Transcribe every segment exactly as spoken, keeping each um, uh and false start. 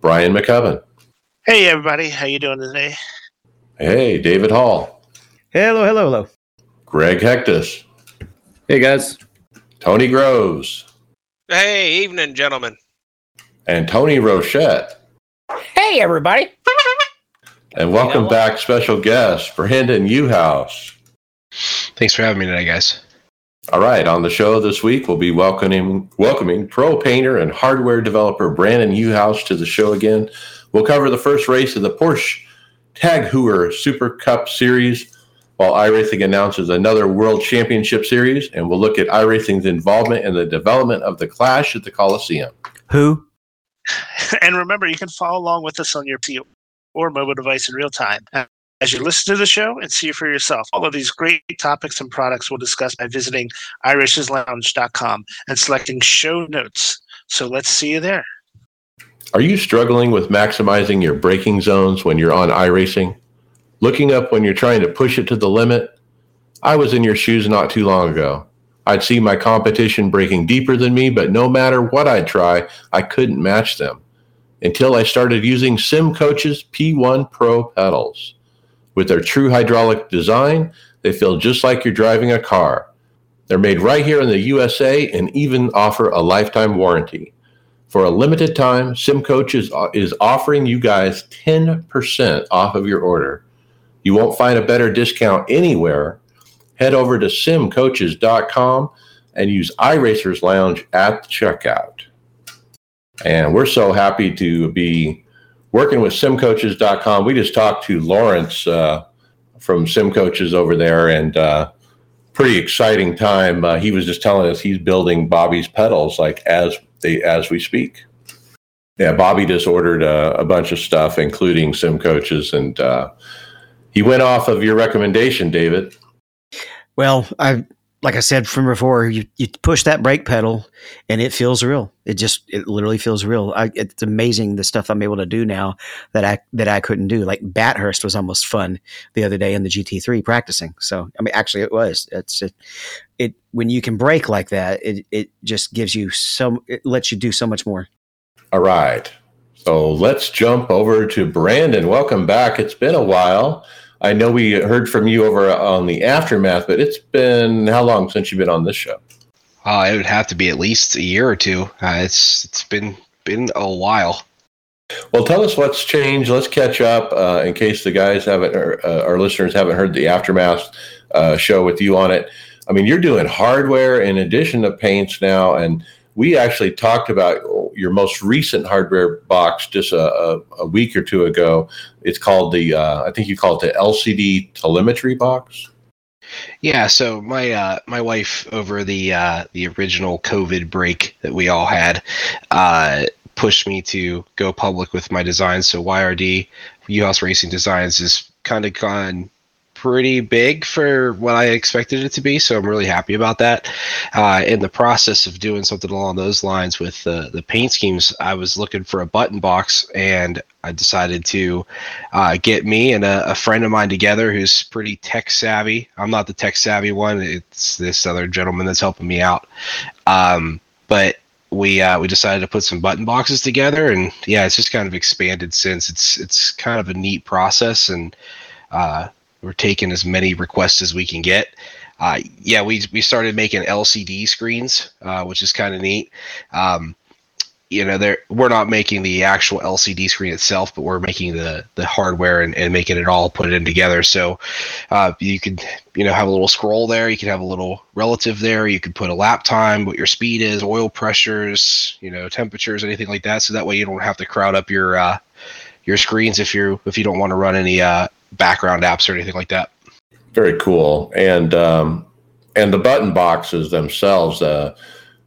Brian McCubbin. Hey, everybody. How you doing today? Hey, David Hall. Hello, hello, hello. Greg Hectus. Hey, guys. Tony Groves. Hey, evening, gentlemen. And Tony Rochette. Hey, everybody. And welcome hey, back, special guest, Brandon Uhouse. Thanks for having me today, guys. All right. On the show this week, we'll be welcoming welcoming pro painter and hardware developer Brandon Uhouse to the show again. We'll cover the first race of the Porsche Tag Heuer Super Cup Series, while iRacing announces another World Championship Series, and we'll look at iRacing's involvement in the development of the Clash at the Coliseum. Who? And remember, you can follow along with us on your P C or mobile device in real time as you listen to the show and see for yourself. All of these great topics and products we'll discuss by visiting iRacers Lounge dot com and selecting show notes. So let's see you there. Are you struggling with maximizing your braking zones when you're on iRacing? Looking up when you're trying to push it to the limit? I was in your shoes not too long ago. I'd see my competition braking deeper than me, but no matter what I'd try, I couldn't match them until I started using SimCoach's P one Pro pedals. With their true hydraulic design, they feel just like you're driving a car. They're made right here in the U S A and even offer a lifetime warranty. For a limited time, SimCoach is, is offering you guys ten percent off of your order. You won't find a better discount anywhere. Head over to sim coaches dot com and use iRacers Lounge at the checkout. And we're so happy to be working with sim coaches dot com. We just talked to Lawrence uh, from SimCoaches over there, and uh, pretty exciting time. Uh, he was just telling us he's building Bobby's pedals like as they as we speak. Yeah, Bobby just ordered uh, a bunch of stuff, including SimCoaches, and uh, he went off of your recommendation, David. Well, I like I said from before, you, you push that brake pedal, and it feels real. It just, it literally feels real. I, it's amazing the stuff I'm able to do now that I that I couldn't do. Like Bathurst was almost fun the other day in the G T three practicing. So I mean, actually, it was. It's it, it when you can brake like that, it it just gives you so it lets you do so much more. All right, so let's jump over to Brandon. Welcome back. It's been a while. I know we heard from you over on the Aftermath, but it's been how long since you've been on this show? Uh, it would have to be at least a year or two. Uh, it's it's been been a while. Well, tell us what's changed. Let's catch up uh, in case the guys haven't, or uh, our listeners haven't heard the Aftermath uh, show with you on it. I mean, you're doing hardware in addition to paints now, and we actually talked about your most recent hardware box just a, a, a week or two ago. It's called the, uh, I think you call it the L C D telemetry box. Yeah. So my, uh, my wife over the, uh, the original COVID break that we all had, uh, pushed me to go public with my designs. So Y R D, Uhouse Racing Designs, has kind of gone pretty big for what I expected it to be, so I'm really happy about that. Uh, in the process of doing something along those lines with uh, the paint schemes, I was looking for a button box, and I decided to uh, get me and a, a friend of mine together who's pretty tech savvy. I'm not the tech savvy one. It's this other gentleman that's helping me out. Um, but we uh, we decided to put some button boxes together, and yeah, it's just kind of expanded since. It's it's kind of a neat process, and uh, we're taking as many requests as we can get. Uh, yeah, we we started making L C D screens, uh, which is kind of neat. Um, you know, they're, we're not making the actual L C D screen itself, but we're making the the hardware and, and making it all, put it in together. So uh, you could, you know, have a little scroll there. You could have a little relative there. You could put a lap time, what your speed is, oil pressures, you know, temperatures, anything like that. So that way you don't have to crowd up your uh, your screens if you're if you don't want to run any uh, background apps or anything like that. Very cool. And um, and the button boxes themselves, uh,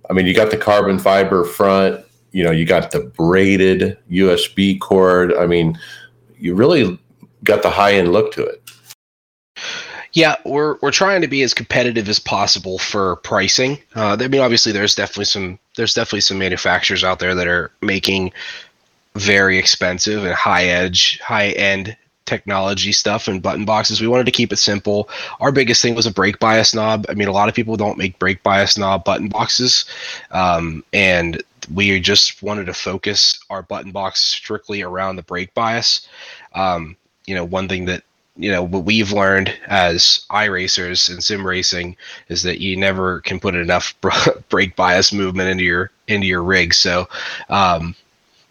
I mean, you got the carbon fiber front, you know, you got the braided U S B cord. I mean, you really got the high-end look to it. Yeah, we're we're trying to be as competitive as possible for pricing. Uh, I mean, obviously, there's definitely some there's definitely some manufacturers out there that are making very expensive and high edge, high end technology stuff and button boxes. We wanted to keep it simple. Our biggest thing was a brake bias knob. I mean, a lot of people don't make brake bias knob button boxes, um, and we just wanted to focus our button box strictly around the brake bias. Um, you know, one thing that you know what we've learned as iRacers and sim racing is that you never can put enough brake bias movement into your into your rig. So um,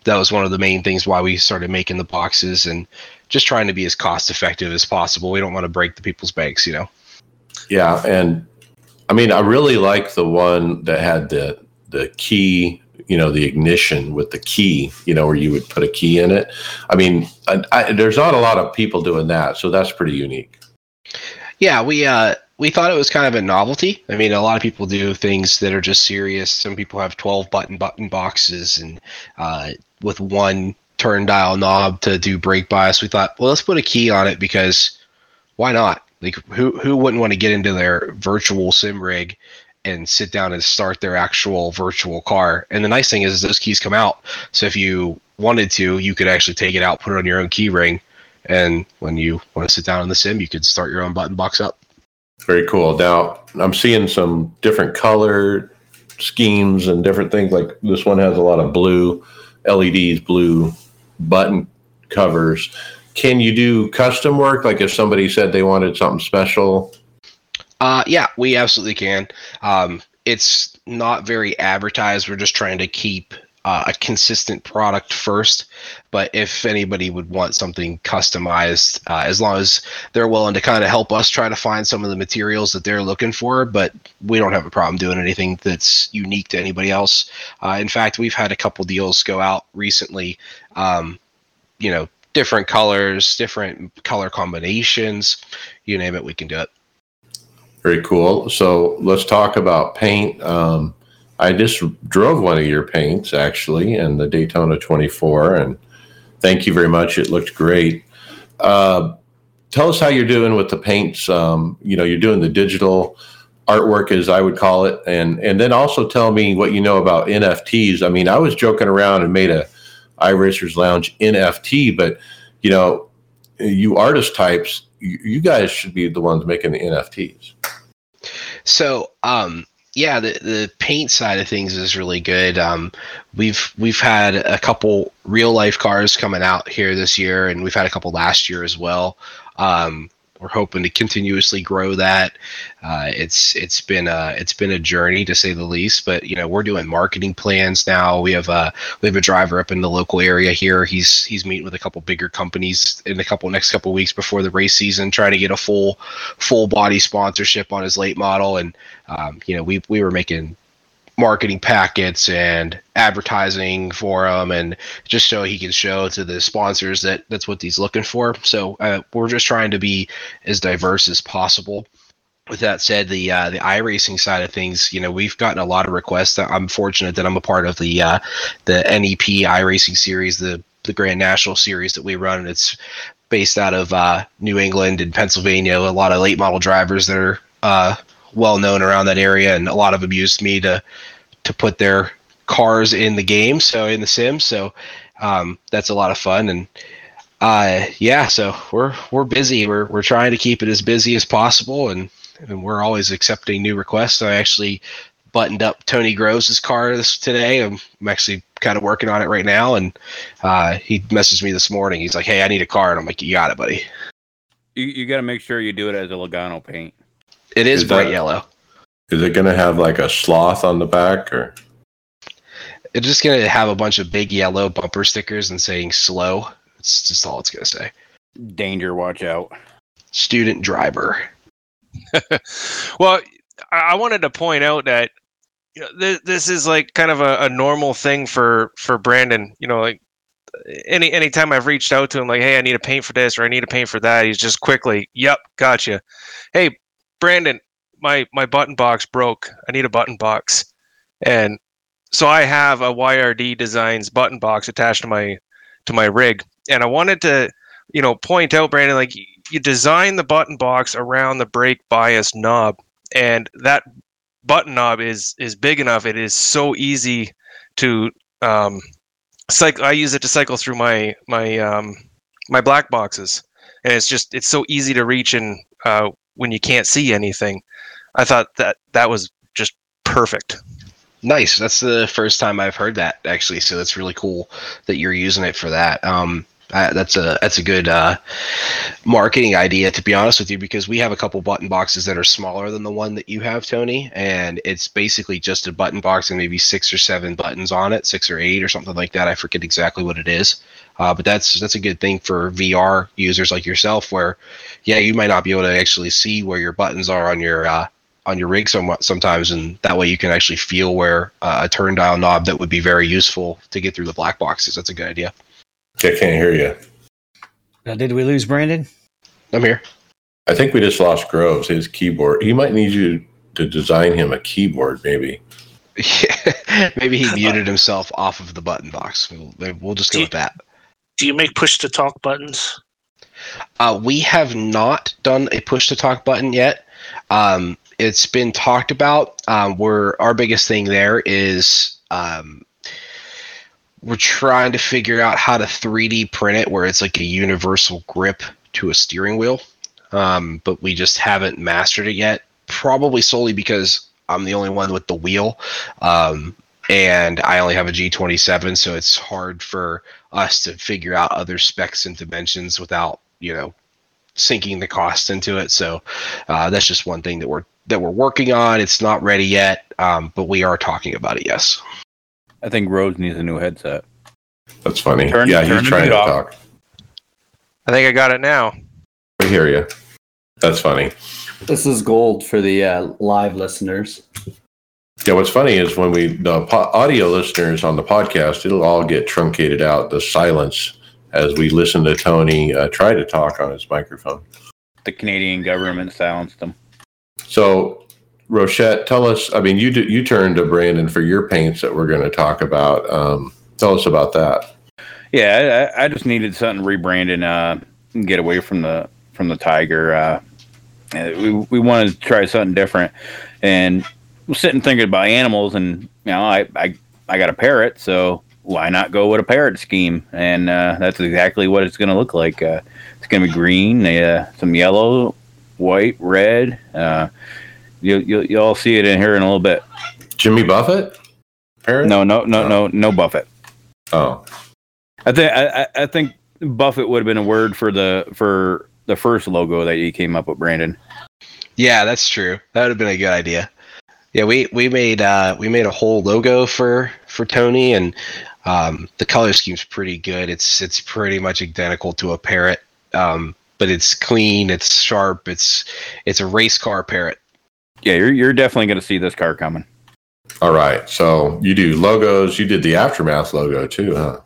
that was one of the main things why we started making the boxes and just trying to be as cost effective as possible. We don't want to break the people's banks, you know? Yeah. And I mean, I really like the one that had the, the key, you know, the ignition with the key, you know, where you would put a key in it. I mean, I, I, there's not a lot of people doing that. So that's pretty unique. Yeah. We, uh, We thought it was kind of a novelty. I mean, a lot of people do things that are just serious. Some people have twelve button button boxes and uh, with one turn dial knob to do brake bias. We thought, well, let's put a key on it because why not? Like, who who wouldn't want to get into their virtual sim rig and sit down and start their actual virtual car? And the nice thing is those keys come out. So if you wanted to, you could actually take it out, put it on your own key ring. And when you want to sit down in the sim, you could start your own button box up. Very cool. Now, I'm seeing some different color schemes and different things. Like this one has a lot of blue L E Ds, blue button covers. Can you do custom work? Like if somebody said they wanted something special? Uh, yeah, we absolutely can. Um, it's not very advertised. We're just trying to keep uh, a consistent product first. But if anybody would want something customized, uh, as long as they're willing to kind of help us try to find some of the materials that they're looking for, but we don't have a problem doing anything that's unique to anybody else. Uh, in fact, we've had a couple deals go out recently, um, you know, different colors, different color combinations, you name it, we can do it. Very cool. So let's talk about paint. Um, I just drove one of your paints, actually, in the Daytona twenty-four, and thank you very much. It looked great. Uh, tell us how you're doing with the paints. Um, you know, you're doing the digital artwork, as I would call it, and and then also tell me what you know about N F Ts. I mean, I was joking around and made a iRacers Lounge N F T, but, you know, you artist types, you, you guys should be the ones making the N F Ts. So, um Yeah, the, the paint side of things is really good. Um, we've we've had a couple real life cars coming out here this year, and we've had a couple last year as well. Um, we're hoping to continuously grow that. Uh, it's it's been a it's been a journey to say the least, but you know we're doing marketing plans now. We have a we have a driver up in the local area here. He's he's meeting with a couple bigger companies in a couple next couple weeks before the race season, trying to get a full full body sponsorship on his late model. And Um, you know, we we were making marketing packets and advertising for him, and just so he can show to the sponsors that that's what he's looking for. So uh, we're just trying to be as diverse as possible. With that said, the uh, the iRacing side of things, you know, we've gotten a lot of requests. I'm fortunate that I'm a part of the uh, the N E P iRacing series, the the Grand National series that we run. It's based out of uh, New England and Pennsylvania. A lot of late model drivers that are uh, well known around that area, and a lot of them used me to to put their cars in the game, so in the sim. So um, that's a lot of fun, and uh, yeah, so we're we're busy. We're we're trying to keep it as busy as possible, and and we're always accepting new requests. I actually buttoned up Tony Groves' car this, today. I'm, I'm actually kind of working on it right now, and uh, he messaged me this morning. He's like, "Hey, I need a car," and I'm like, "You got it, buddy." You you got to make sure you do it as a Logano paint. It is, is bright that, yellow. Is it going to have like a sloth on the back, or? It's just going to have a bunch of big yellow bumper stickers and saying slow. It's just all it's going to say. Danger, watch out. Student driver. Well, I wanted to point out that you know, th- this is like kind of a, a normal thing for, for Brandon. You know, like any anytime I've reached out to him, like, hey, I need a paint for this or I need a paint for that, he's just quickly, yep, gotcha. Hey, Brandon, my, my button box broke. I need a button box. And so I have a Y R D Designs button box attached to my to my rig, and I wanted to, you know, point out, Brandon, like you design the button box around the brake bias knob, and that button knob is is big enough. It is so easy to um, cycle. I use it to cycle through my my um, my black boxes, and it's just it's so easy to reach and uh, when you can't see anything. I thought that that was just perfect. Nice. That's the first time I've heard that, actually. So that's really cool that you're using it for that. Um, I, that's a that's a good uh, marketing idea, to be honest with you, because we have a couple button boxes that are smaller than the one that you have, Tony, and it's basically just a button box and maybe six or seven buttons on it, six or eight or something like that. I forget exactly what it is. Uh, but that's that's a good thing for V R users like yourself, where, yeah, you might not be able to actually see where your buttons are on your uh, on your rig somewhat sometimes, and that way you can actually feel where uh, a turn dial knob that would be very useful to get through the black boxes. That's a good idea. Okay, I can't hear you. Now, did we lose Brandon? I'm here. I think we just lost Groves. His keyboard. He might need you to design him a keyboard, maybe. Yeah, maybe he muted himself off of the button box. We'll, we'll just go do with that. You, do you make push-to-talk buttons? Uh, we have not done a push-to-talk button yet. Um, it's been talked about. Um, we're our biggest thing there is um, we're trying to figure out how to three D print it where it's like a universal grip to a steering wheel, um, but we just haven't mastered it yet. Probably solely because I'm the only one with the wheel, um, and I only have a G twenty-seven, so it's hard for us to figure out other specs and dimensions without, you know, sinking the cost into it. So uh, that's just one thing that we're that we're working on. It's not ready yet, um, but we are talking about it. Yes. I think Rhodes needs a new headset. That's funny. Turn, yeah, turn he's trying to talk. I think I got it now. I hear you. That's funny. This is gold for the uh, live listeners. Yeah, what's funny is when we the po- audio listeners on the podcast, it'll all get truncated out, the silence, as we listen to Tony uh, try to talk on his microphone. The Canadian government silenced him. So, Rochette, tell us, I mean, you do, you turned to Brandon for your paints that we're going to talk about. Um, tell us about that. Yeah, I, I just needed something rebranded uh, and get away from the from the Tiger. Uh, we we wanted to try something different. And we're sitting thinking about animals, and, you know, I, I, I got a parrot, so why not go with a parrot scheme? And uh, that's exactly what it's going to look like. Uh, it's going to be green, uh, some yellow, white, red, uh You, you, you'll see it in here in a little bit. Jimmy Buffett? Parrot? No, no, no, oh. no, no Buffett. Oh, I think I, I think Buffett would have been a word for the for the first logo that you came up with, Brandon. Yeah, that's true. That would have been a good idea. Yeah, we we made uh, we made a whole logo for for Tony, and um, the color scheme's pretty good. It's it's pretty much identical to a parrot, um, but it's clean, it's sharp, it's it's a race car parrot. Yeah, you're you're definitely going to see this car coming. All right, so you do logos. You did the Aftermath logo too, huh?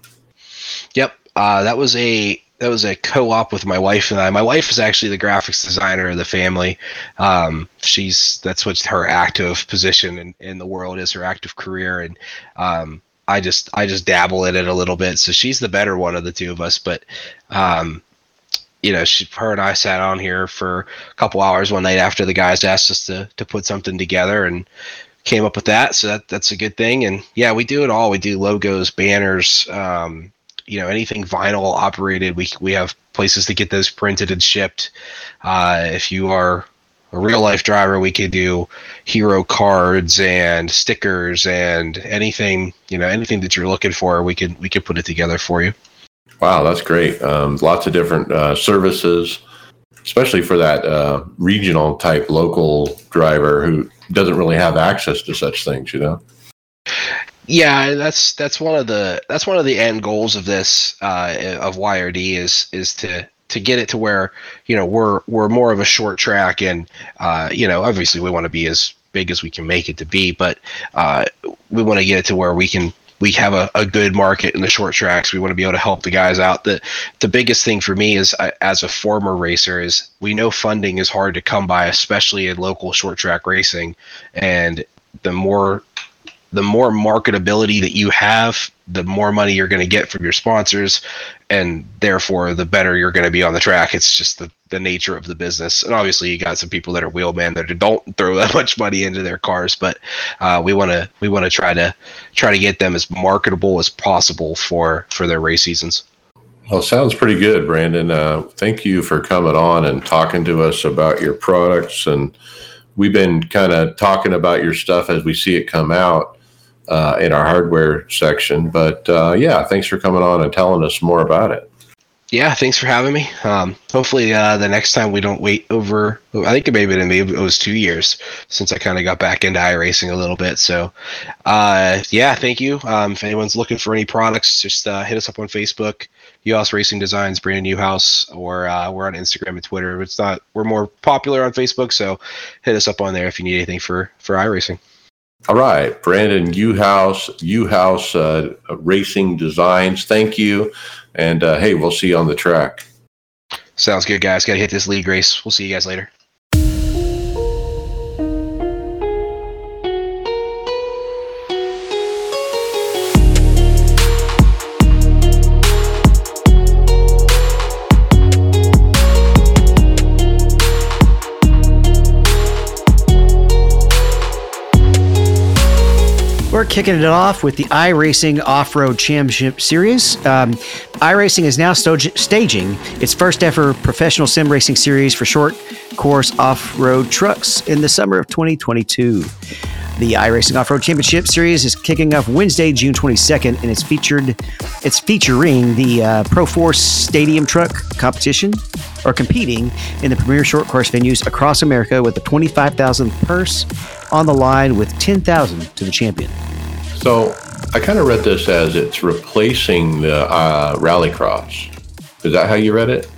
Yep, uh, that was a that was a co-op with my wife and I. My wife is actually the graphics designer of the family. Um, she's that's what her active position in, in the world is, her active career, and um, I just I just dabble in it a little bit. So she's the better one of the two of us, but. Um, You know, she, her and I sat on here for a couple hours one night after the guys asked us to to put something together and came up with that. So that that's a good thing. And yeah, we do it all. We do logos, banners, um, you know, anything vinyl operated. We we have places to get those printed and shipped. Uh, if you are a real life driver, we could do hero cards and stickers and anything, you know, anything that you're looking for. We could we could put it together for you. Wow, that's great. Um, lots of different uh, services, especially for that uh, regional type local driver who doesn't really have access to such things, you know? Yeah, that's that's one of the that's one of the end goals of this uh, of Y R D is is to to get it to where, you know, we're we're more of a short track, and uh, you know, obviously we want to be as big as we can make it to be, but uh, we want to get it to where we can we have a, a good market in the short tracks. We want to be able to help the guys out. The the biggest thing for me is, I, as a former racer, is we know funding is hard to come by, especially in local short track racing. And the more the more marketability that you have, the more money you're going to get from your sponsors, and therefore the better you're going to be on the track. It's just the, the nature of the business. And obviously you got some people that are wheelman that don't throw that much money into their cars, but uh, we want to we want to try to try to get them as marketable as possible for, for their race seasons. Well, sounds pretty good, Brandon. Uh, thank you for coming on and talking to us about your products. And we've been kind of talking about your stuff as we see it come out uh, in our hardware section. But uh, yeah, thanks for coming on and telling us more about it. Yeah, thanks for having me. Um, hopefully uh, the next time we don't wait over, I think it may have been maybe it was two years since I kind of got back into iRacing a little bit. So uh, yeah, thank you. Um, if anyone's looking for any products, just uh, hit us up on Facebook. U House Racing Designs, Brandon Newhouse, or uh, we're on Instagram and Twitter. It's not we're more popular on Facebook, so hit us up on there if you need anything for for iRacing. All right, Brandon Newhouse, Newhouse uh, Racing Designs. Thank you, and uh, hey, we'll see you on the track. Sounds good, guys. Got to hit this league race. We'll see you guys later. We're kicking it off with the iRacing Off-Road Championship Series. Um, iRacing is now sto- staging its first ever professional sim racing series for short course off-road trucks in the summer of twenty twenty-two. The iRacing Off-Road Championship Series is kicking off Wednesday, June twenty-second, and it's featured. It's featuring the uh, ProForce Stadium Truck Competition, or competing in the premier short course venues across America with a twenty-five thousand dollars purse on the line with ten thousand dollars to the champion. So I kind of read this as it's replacing the uh, Rallycross. Is that how you read it?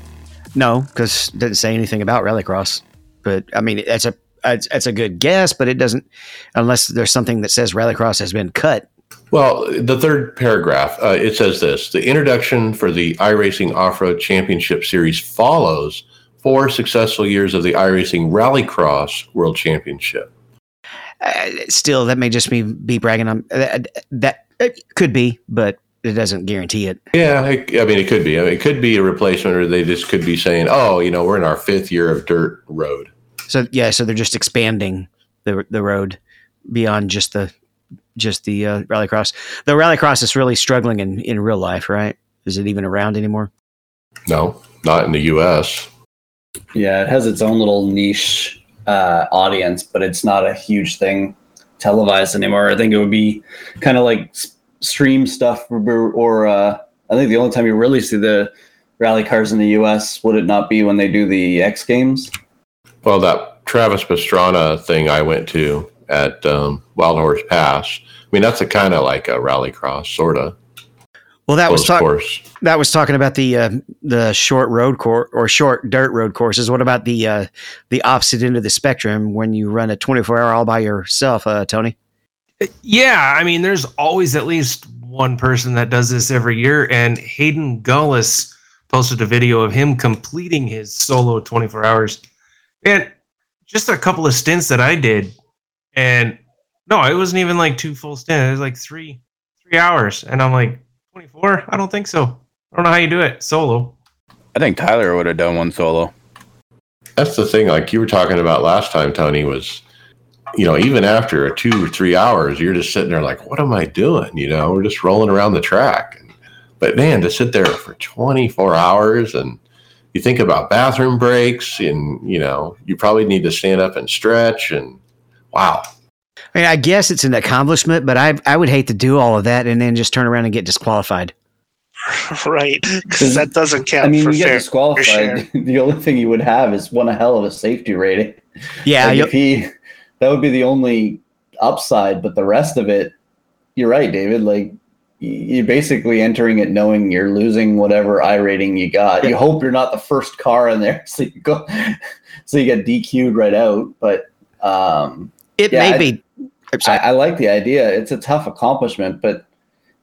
No, because it didn't say anything about Rallycross. But I mean, that's a that's a good guess, but it doesn't, unless there's something that says Rallycross has been cut. Well, the third paragraph, uh, it says this: the introduction for the iRacing Off-Road Championship Series follows four successful years of the iRacing Rallycross World Championship. Uh, still, that may just be, be bragging on uh, that. It could be, but it doesn't guarantee it. Yeah, I, I mean, it could be. I mean, it could be a replacement, or they just could be saying, "Oh, you know, we're in our fifth year of dirt road." So yeah, so they're just expanding the the road beyond just the. Just the uh, Rallycross. The Rallycross is really struggling in, in real life, right? Is it even around anymore? No, not in the U S. Yeah, it has its own little niche uh, audience, but it's not a huge thing televised anymore. I think it would be kind of like stream stuff, or, or uh, I think the only time you really see the rally cars in the U S would it not be when they do the X Games? Well, that Travis Pastrana thing I went to at um, Wild Horse Pass. I mean, that's a kind of like a Rallycross, sort of. Well, that was, talk- that was talking about the uh, the short road course, or short dirt road courses. What about the uh, the opposite end of the spectrum when you run a twenty-four hour all by yourself, uh, Tony? Yeah, I mean, there's always at least one person that does this every year, and Hayden Gullis posted a video of him completing his solo twenty-four hours. And just a couple of stints that I did, and no, it wasn't even like two full stints. It was like three, three hours. And I'm like, twenty-four? I don't think so. I don't know how you do it solo. I think Tyler would have done one solo. That's the thing. Like you were talking about last time, Tony, was, you know, even after a two or three hours, you're just sitting there like, what am I doing? You know, we're just rolling around the track. But man, to sit there for twenty-four hours, and you think about bathroom breaks, and, you know, you probably need to stand up and stretch, and wow. I mean, I guess it's an accomplishment, but I I would hate to do all of that and then just turn around and get disqualified. Right, because that doesn't count. I mean, for you fair, get disqualified. Sure. The only thing you would have is one hell of a safety rating. Yeah, like if he, that would be the only upside. But the rest of it, you're right, David. Like you're basically entering it knowing you're losing whatever I rating you got. You hope you're not the first car in there, so you go, so you get D Q'd right out. But um. It yeah, may I, be. I, I like the idea. It's a tough accomplishment, but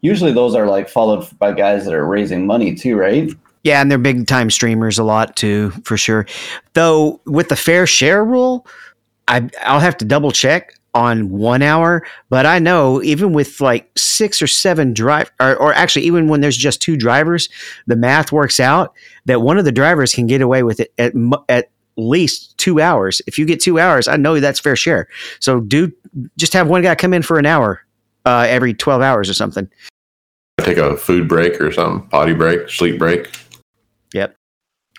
usually those are like followed by guys that are raising money too, right? Yeah, and they're big time streamers a lot too, for sure. Though with the fair share rule, I I'll have to double check. on one hour, but I know even with like six or seven drive, or, or actually even when there's just two drivers, the math works out that one of the drivers can get away with it at at least two hours. If you get two hours, I know that's fair share. So do just have one guy come in for an hour uh, every twelve hours or something. Take a food break or something, potty break, sleep break. Yep.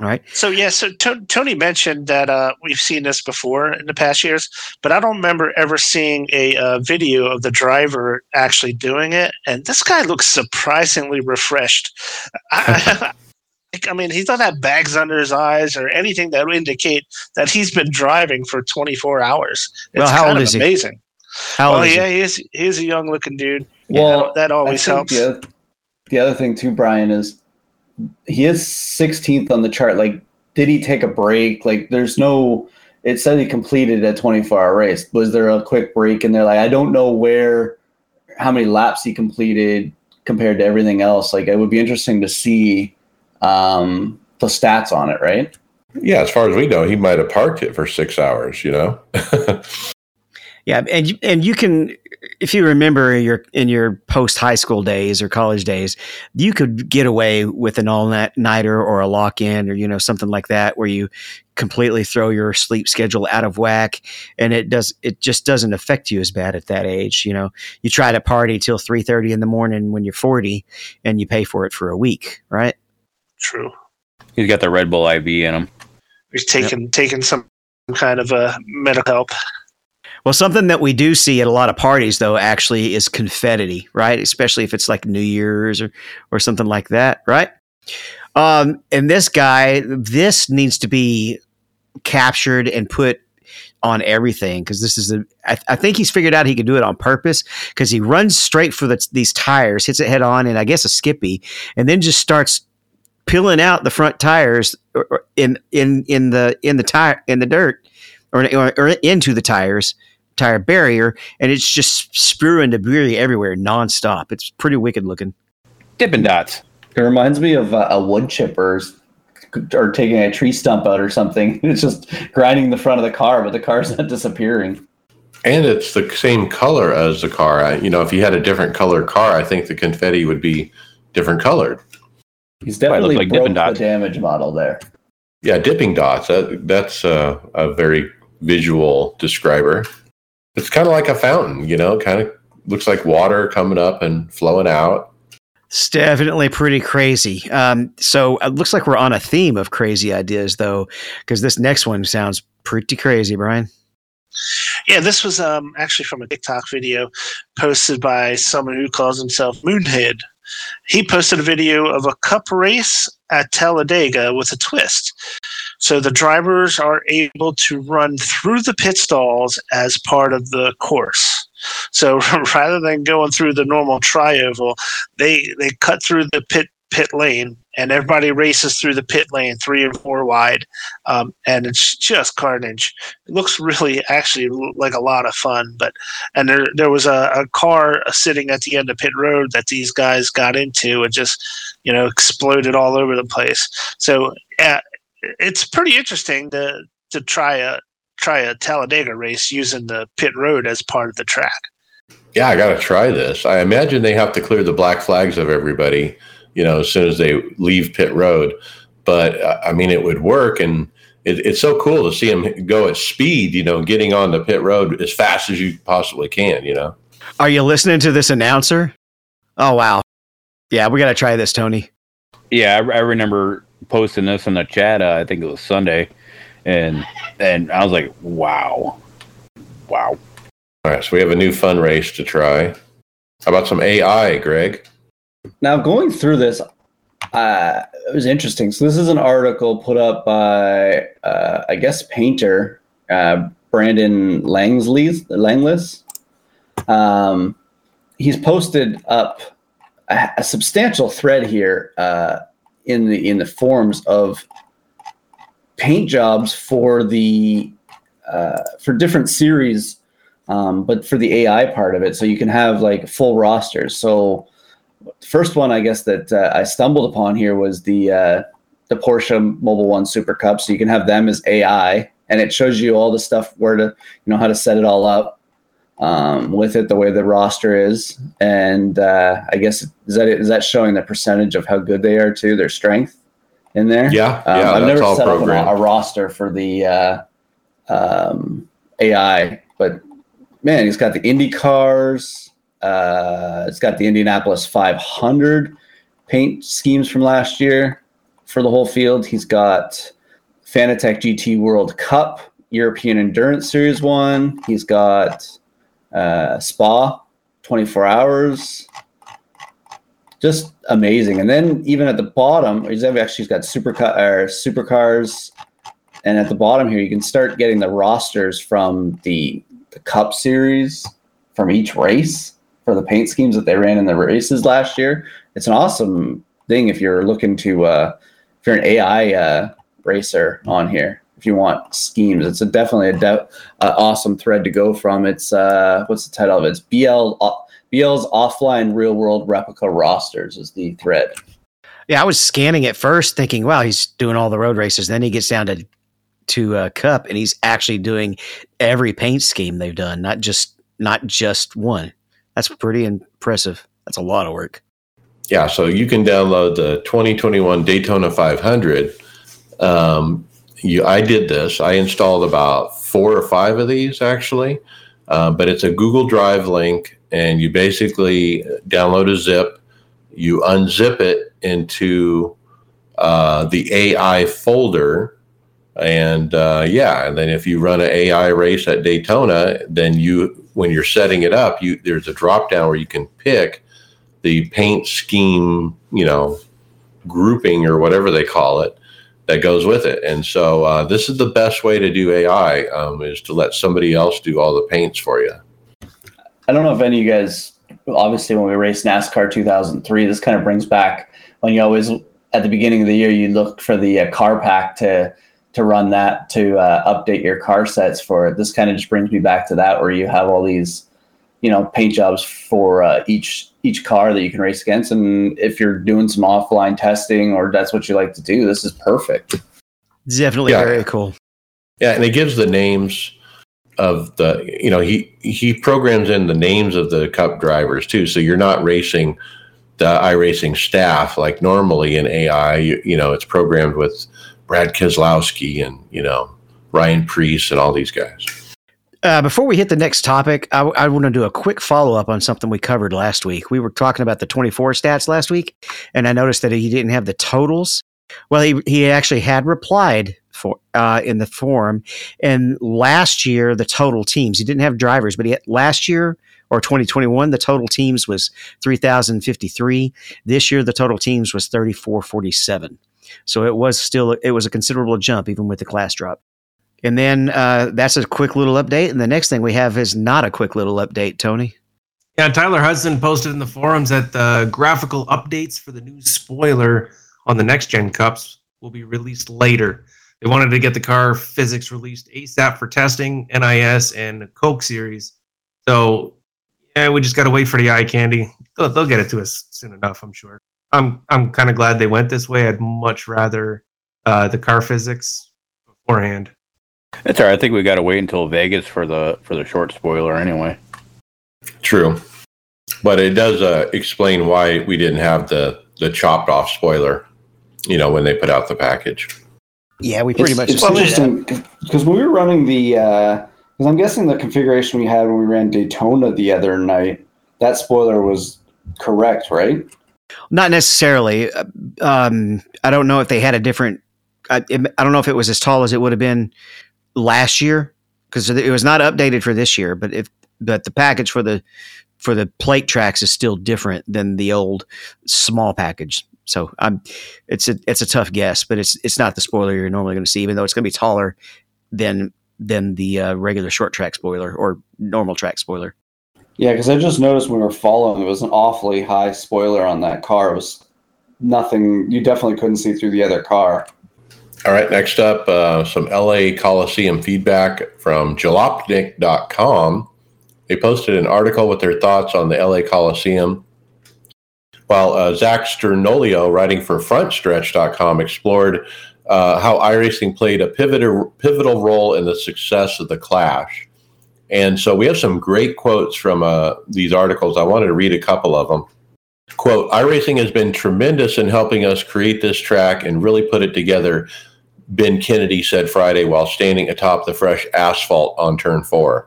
All right. So, yeah, so to- Tony mentioned that uh, we've seen this before in the past years, but I don't remember ever seeing a uh, video of the driver actually doing it. And this guy looks surprisingly refreshed. I, I mean, he's not had bags under his eyes or anything that would indicate that he's been driving for twenty-four hours. It's well, how kind old of is amazing. He? How well, old is yeah, he? He's, he's a young looking dude. Well, yeah, that always helps. The other, the other thing, too, Brian, is he is sixteenth on the chart. Like, did he take a break? Like, there's no – it said he completed a twenty-four hour race. Was there a quick break in there? Like, I don't know where – how many laps he completed compared to everything else. Like, it would be interesting to see um, the stats on it, right? Yeah, as far as we know, he might have parked it for six hours, you know? Yeah, and and you can – if you remember in your in your post high school days or college days, you could get away with an all nighter or a lock in or, you know, something like that, where you completely throw your sleep schedule out of whack, and it does it just doesn't affect you as bad at that age. You know, you try to party till three thirty in the morning when you're forty, and you pay for it for a week, right? True. He's got the Red Bull I V in him. He's taking yep. taking some kind of a medical help. Well, something that we do see at a lot of parties, though, actually is confetti, right? Especially if it's like New Year's or, or something like that, right? Um, and this guy, this needs to be captured and put on everything, because this is a, I, I think he's figured out he could do it on purpose, because he runs straight for the, these tires, hits it head on, and I guess a skippy, and then just starts peeling out the front tires in in in the in the tire in the dirt or, or into the tires. Tire barrier, and it's just spewing debris everywhere nonstop. It's pretty wicked looking. Dippin' dots. It reminds me of uh, a wood chipper or taking a tree stump out or something. It's just grinding the front of the car, but the car's not disappearing. And it's the same color as the car. I, you know, if you had a different color car, I think the confetti would be different colored. He's definitely like broke the damage model there. Yeah, dipping dots. That, that's uh, a very visual describer. It's kind of like a fountain, you know, kind of looks like water coming up and flowing out. It's definitely pretty crazy. Um, so it looks like we're on a theme of crazy ideas, though, because this next one sounds pretty crazy, Brian. Yeah, this was um, actually from a TikTok video posted by someone who calls himself Moonhead. He posted a video of a cup race at Talladega with a twist. So the drivers are able to run through the pit stalls as part of the course. So rather than going through the normal tri-oval, they, they cut through the pit pit lane, and everybody races through the pit lane three and four wide, um, and it's just carnage. It looks really actually like a lot of fun. But and there there was a, a car sitting at the end of pit road that these guys got into and just, you know, exploded all over the place. So uh, it's pretty interesting to to try a try a Talladega race using the pit road as part of the track. Yeah, I got to try this. I imagine they have to clear the black flags of everybody, you know, as soon as they leave pit road. But I mean, it would work, and it, it's so cool to see them go at speed. You know, getting on the pit road as fast as you possibly can. You know, are you listening to this announcer? Oh wow, yeah, we got to try this, Tony. Yeah, I, I remember posting this in the chat. Uh, I think it was Sunday, and and I was like, wow, wow. All right, so we have a new fun race to try. How about some A I, Greg? Now going through this, uh, it was interesting. So this is an article put up by, uh, I guess, painter uh, Brandon Langsley's Langless. Um, he's posted up a, a substantial thread here uh, in the in the forms of paint jobs for the uh, for different series, um, but for the A I part of it. So you can have like full rosters. So the first one, I guess, that uh, I stumbled upon here was the uh, the Porsche Mobile One Super Cup. So you can have them as A I, and it shows you all the stuff where to, you know, how to set it all up. um, with it the way the roster is. And uh, I guess is that is that showing the percentage of how good they are too, their strength in there? Yeah, um, yeah. I've that's never all set programmed. up a, a roster for the uh, um, A I, but man, he's got the Indy cars. Uh, it's got the Indianapolis five hundred paint schemes from last year for the whole field. He's got Fanatec G T World Cup, European Endurance Series one. He's got uh, Spa, twenty-four hours. Just amazing. And then even at the bottom, he's actually got supercar, or supercars. And at the bottom here, you can start getting the rosters from the, the Cup Series from each race for the paint schemes that they ran in the races last year. It's an awesome thing if you're looking to, uh, if you're an A I uh, racer on here, if you want schemes. It's a, definitely an de- uh, awesome thread to go from. It's, uh, what's the title of it? It's B L, uh, B L's Offline Real World Replica Rosters is the thread. Yeah, I was scanning at first thinking, wow, he's doing all the road races. Then he gets down to to uh, Cup, and he's actually doing every paint scheme they've done, not just not just one. That's pretty impressive. That's a lot of work. Yeah, so you can download the twenty twenty-one Daytona five hundred. Um, you, I did this. I installed about four or five of these, actually. Uh, but it's a Google Drive link, and you basically download a zip. You unzip it into uh, the A I folder. And, uh, yeah, and then if you run an A I race at Daytona, then you... when you're setting it up, you there's a drop down where you can pick the paint scheme, you know, grouping or whatever they call it that goes with it. And so uh, this is the best way to do A I um, is to let somebody else do all the paints for you. I don't know if any of you guys, obviously when we raced NASCAR two thousand three, this kind of brings back when you always, at the beginning of the year, you looked for the uh, car pack to to run that, to uh, update your car sets for it. This kind of just brings me back to that, where you have all these, you know, paint jobs for uh, each each car that you can race against. And if you're doing some offline testing or that's what you like to do, this is perfect. Definitely yeah. Very cool. Yeah, and it gives the names of the, you know, he, he programs in the names of the Cup drivers too. So you're not racing the iRacing staff like normally in A I. You, you know, it's programmed with Brad Keselowski and, you know, Ryan Preece and all these guys. Uh, before we hit the next topic, I, I want to do a quick follow-up on something we covered last week. We were talking about the twenty-four stats last week, and I noticed that he didn't have the totals. Well, he, he actually had replied for uh, in the forum. And last year, the total teams, he didn't have drivers, but he had, last year or twenty twenty-one, the total teams was three thousand fifty-three. This year, the total teams was thirty-four forty-seven. So it was still, it was a considerable jump, even with the class drop. And then uh, that's a quick little update. And the next thing we have is not a quick little update, Tony. Yeah, Tyler Hudson posted in the forums that the graphical updates for the new spoiler on the next-gen Cups will be released later. They wanted to get the car physics released ASAP for testing, N I S, and Coke Series. So, yeah, we just got to wait for the eye candy. They'll, they'll get it to us soon enough, I'm sure. I'm I'm kind of glad they went this way. I'd much rather uh, the car physics beforehand. That's all right. I think we got to wait until Vegas for the for the short spoiler anyway. True, but it does uh, explain why we didn't have the, the chopped off spoiler. You know, when they put out the package. Yeah, we pretty it's, much. It's interesting because when we were running the, because uh, I'm guessing the configuration we had when we ran Daytona the other night, that spoiler was correct, right? Not necessarily. Um, I don't know if they had a different. I, I don't know if it was as tall as it would have been last year because it was not updated for this year. But if but the package for the for the plate tracks is still different than the old small package. So I'm, it's a it's a tough guess, but it's it's not the spoiler you're normally going to see, even though it's going to be taller than than the uh, regular short track spoiler or normal track spoiler. Yeah, because I just noticed when we were following, it was an awfully high spoiler on that car. It was nothing, you definitely couldn't see through the other car. All right, next up, uh, some L A Coliseum feedback from Jalopnik dot com. They posted an article with their thoughts on the L A Coliseum, while uh, Zach Sternolio, writing for Frontstretch dot com, explored uh, how iRacing played a pivotal, pivotal role in the success of the Clash. And so we have some great quotes from uh, these articles. I wanted to read a couple of them. Quote, iRacing has been tremendous in helping us create this track and really put it together, Ben Kennedy said Friday while standing atop the fresh asphalt on turn four.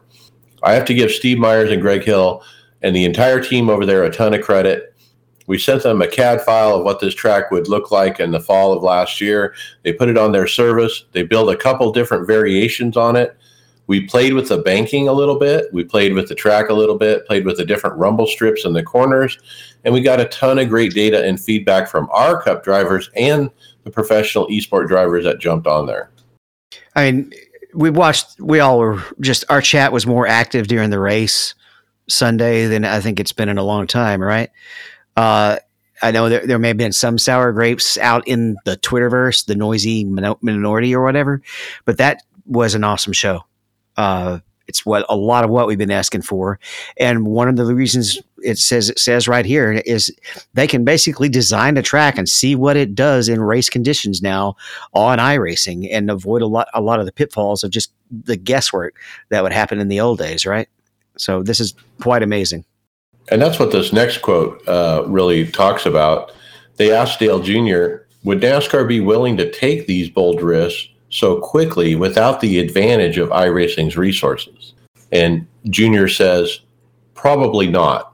I have to give Steve Myers and Greg Hill and the entire team over there a ton of credit. We sent them a C A D file of what this track would look like in the fall of last year. They put it on their service. They built a couple different variations on it. We played with the banking a little bit. We played with the track a little bit, played with the different rumble strips in the corners, and we got a ton of great data and feedback from our Cup drivers and the professional eSport drivers that jumped on there. I mean, we watched, we all were just, our chat was more active during the race Sunday than I think it's been in a long time, right? Uh, I know there, there may have been some sour grapes out in the Twitterverse, the noisy minority or whatever, but that was an awesome show. Uh, it's what a lot of what we've been asking for. And one of the reasons it says, it says right here is they can basically design a track and see what it does in race conditions now on iRacing and avoid a lot, a lot of the pitfalls of just the guesswork that would happen in the old days. Right. So this is quite amazing. And that's what this next quote uh, really talks about. They asked Dale Junior, would NASCAR be willing to take these bold risks so quickly without the advantage of iRacing's resources? And Junior says, probably not.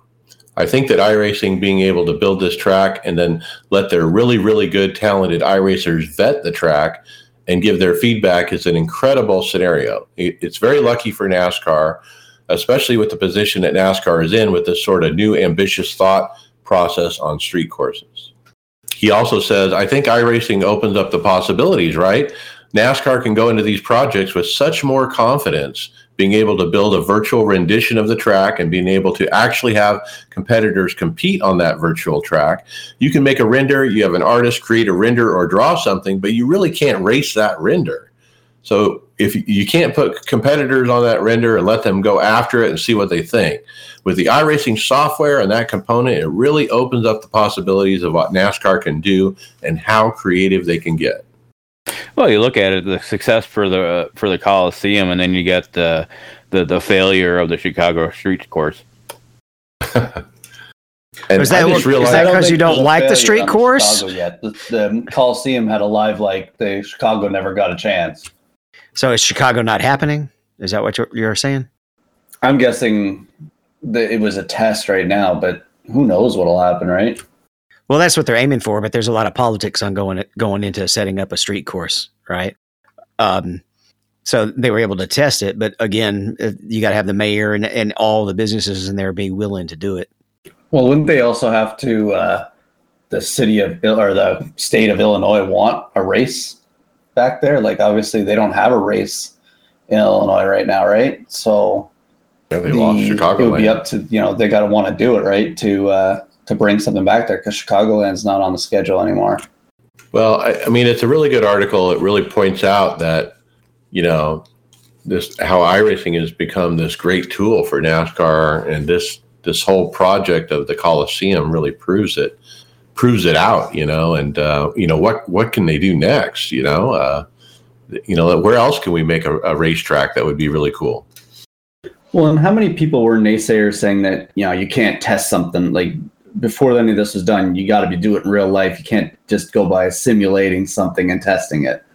I think that iRacing being able to build this track and then let their really, really good, talented iRacers vet the track and give their feedback is an incredible scenario. It's very lucky for NASCAR, especially with the position that NASCAR is in with this sort of new ambitious thought process on street courses. He also says, I think iRacing opens up the possibilities, right? NASCAR can go into these projects with such more confidence, being able to build a virtual rendition of the track and being able to actually have competitors compete on that virtual track. You can make a render, you have an artist create a render or draw something, but you really can't race that render. So if you can't put competitors on that render and let them go after it and see what they think. With the iRacing software and that component, it really opens up the possibilities of what NASCAR can do and how creative they can get. Well, you look at it, the success for the for the Coliseum, and then you get the the, the failure of the Chicago street course. Is that because you don't like the street course? The, the Coliseum had a live like the Chicago never got a chance. So is Chicago not happening? Is that what you're, you're saying? I'm guessing that it was a test right now, but who knows what'll happen, right? Well, that's what they're aiming for, but there's a lot of politics on going going into setting up a street course, right? Um, so they were able to test it, but again, you got to have the mayor and, and all the businesses in there be willing to do it. Well, wouldn't they also have to, uh, the city of or the state of Illinois want a race back there? Like, obviously, they don't have a race in Illinois right now, right? So yeah, they the, lost Chicago. It would be up to, you know, they got to want to do it, right? To uh, to bring something back there because Chicagoland's not on the schedule anymore. Well, I, I mean, it's a really good article. It really points out that, you know, this how iRacing has become this great tool for NASCAR, and this this whole project of the Coliseum really proves it, proves it out, you know, and, uh, you know, what, what can they do next? You know, uh, you know, where else can we make a, a racetrack that would be really cool? Well, and how many people were naysayers saying that, you know, you can't test something like, before any of this was done, you got to be doing it in real life. You can't just go by simulating something and testing it.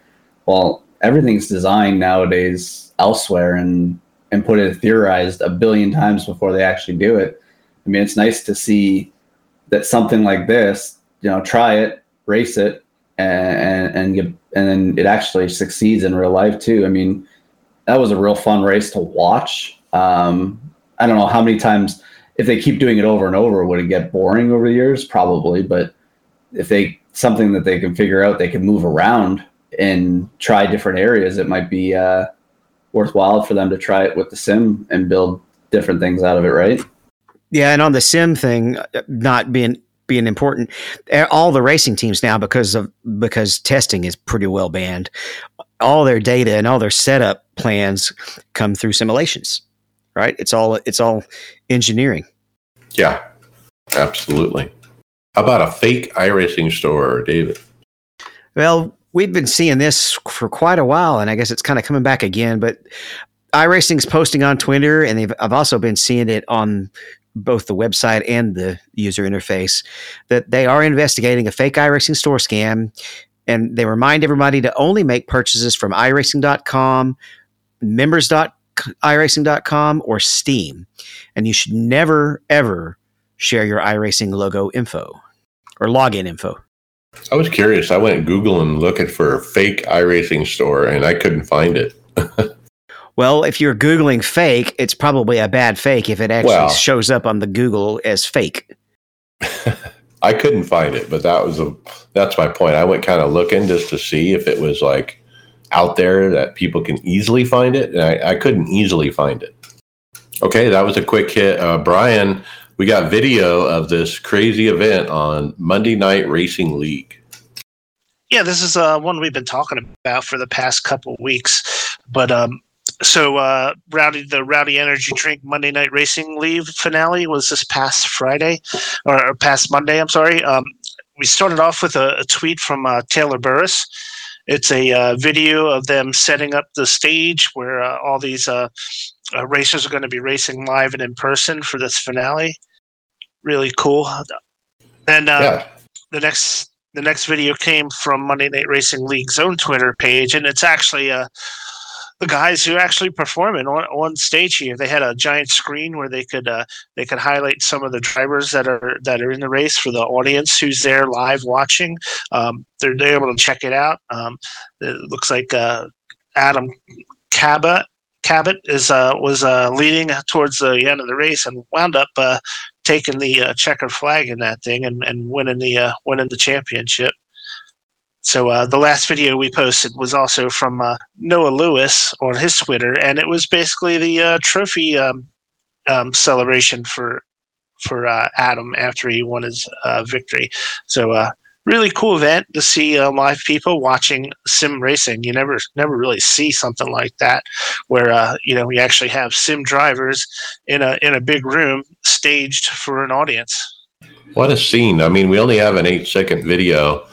Well, everything's designed nowadays elsewhere and, and put it theorized a billion times before they actually do it. I mean, it's nice to see that something like this, you know, try it, race it, and and get, and then it actually succeeds in real life too. I mean, that was a real fun race to watch. Um, I don't know how many times. If they keep doing it over and over, would it get boring over the years? Probably, but if they something that they can figure out, they can move around and try different areas. It might be uh, worthwhile for them to try it with the sim and build different things out of it, right? Yeah, and on the sim thing, not being being important, all the racing teams now because of because testing is pretty well banned. All their data and all their setup plans come through simulations. Right? It's all it's all engineering. Yeah, absolutely. How about a fake iRacing store, David? Well, we've been seeing this for quite a while, and I guess it's kind of coming back again. But iRacing's posting on Twitter, and they've, I've also been seeing it on both the website and the user interface, that they are investigating a fake iRacing store scam, and they remind everybody to only make purchases from i racing dot com, members dot i racing dot com, or Steam, and you should never, ever share your iRacing logo info or login info. I was curious. I went Googling looking for a fake iRacing store, and I couldn't find it. Well, if you're Googling fake, it's probably a bad fake if it actually well, shows up on the Google as fake. I couldn't find it, but that was a that's my point. I went kind of looking just to see if it was like out there that people can easily find it, and I, I couldn't easily find it. Okay, that was a quick hit. Uh, Brian, we got video of this crazy event on Monday Night Racing League. Yeah, this is uh, one we've been talking about for the past couple of weeks, but um. So, uh, Rowdy, the Rowdy Energy Drink Monday Night Racing League finale was this past Friday, or, or past Monday, I'm sorry. Um, we started off with a, a tweet from uh, Taylor Burris. It's a uh, video of them setting up the stage where uh, all these uh, uh, racers are going to be racing live and in person for this finale. Really cool. And uh, yeah. the next the next video came from Monday Night Racing League's own Twitter page, and it's actually a uh, the guys who actually performing on, on stage here. They had a giant screen where they could uh, they could highlight some of the drivers that are that are in the race for the audience who's there live watching. Um, they're, they're able to check it out. Um, it looks like uh, Adam Cabot Cabot is uh, was uh, leading towards the end of the race and wound up uh, taking the uh, checkered flag in that thing and, and winning the uh, winning the championship. So uh, the last video we posted was also from uh, Noah Lewis on his Twitter, and it was basically the uh, trophy um, um, celebration for for uh, Adam after he won his uh, victory. So uh, really cool event to see uh, live people watching sim racing. You never never really see something like that, where uh, you know we actually have sim drivers in a in a big room staged for an audience. What a scene! I mean, we only have an eight second video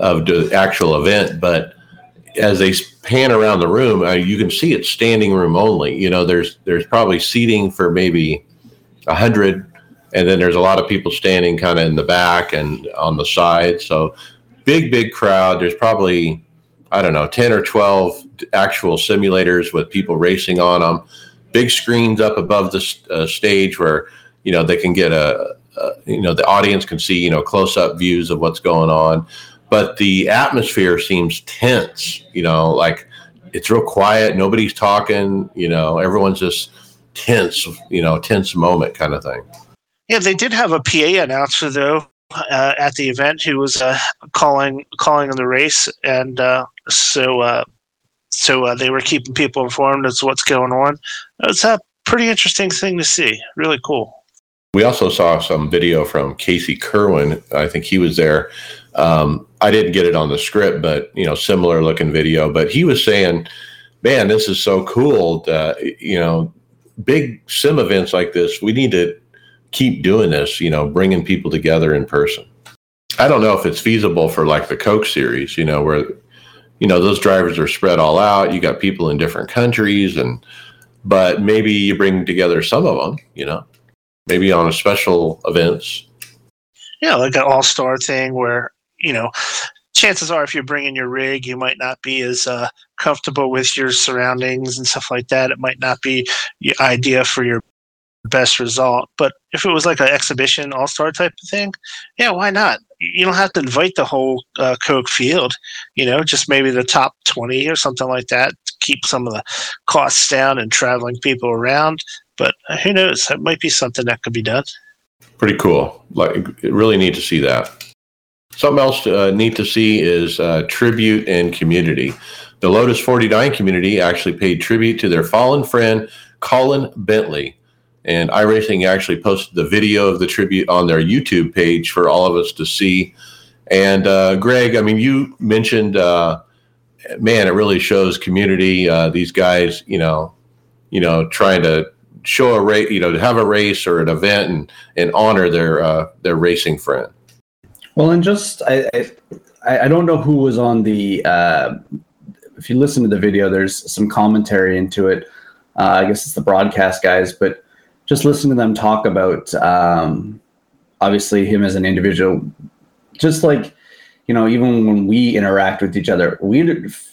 of the actual event, but as they pan around the room, uh, you can see it's standing room only. You know, there's there's probably seating for maybe a hundred, and then there's a lot of people standing kind of in the back and on the side. So big, big crowd. There's probably, I don't know, ten or twelve actual simulators with people racing on them. Big screens up above the uh, stage where, you know, they can get a, a, you know, the audience can see, you know, close-up views of what's going on. But the atmosphere seems tense, you know, like it's real quiet. Nobody's talking, you know, everyone's just tense, you know, tense moment kind of thing. Yeah, they did have a P A announcer, though, uh, at the event who was uh, calling calling on the race. And uh, so uh, so uh, they were keeping people informed as to what's going on. It's a pretty interesting thing to see. Really cool. We also saw some video from Casey Kerwin. I think he was there. Um, I didn't get it on the script, but, you know, similar looking video. But he was saying, man, this is so cool. Uh, you know, big sim events like this, we need to keep doing this, you know, bringing people together in person. I don't know if it's feasible for like the Coke series, you know, where, you know, those drivers are spread all out. You got people in different countries, and but maybe you bring together some of them, you know. Maybe on a special events. Yeah, like an all-star thing where, you know, chances are if you're bringing your rig, you might not be as uh, comfortable with your surroundings and stuff like that. It might not be your idea for your best result. But if it was like an exhibition all-star type of thing, yeah, why not? You don't have to invite the whole uh, Coke field, you know, just maybe the top twenty or something like that to keep some of the costs down and traveling people around. But who knows? That might be something that could be done. Pretty cool. Like, really need to see that. Something else uh, neat to see is uh, tribute and community. The Lotus forty-nine community actually paid tribute to their fallen friend, Colin Bentley. And iRacing actually posted the video of the tribute on their YouTube page for all of us to see. And uh, Greg, I mean, you mentioned, uh, man, it really shows community. Uh, these guys, you know, you know, trying to show a race, you know, to have a race or an event and, and honor their uh, their racing friend. Well, and just I, I I don't know who was on the. Uh, if you listen to the video, there's some commentary into it. Uh, I guess it's the broadcast guys, but just listen to them talk about, um, obviously him as an individual, just like, you know, even when we interact with each other, we,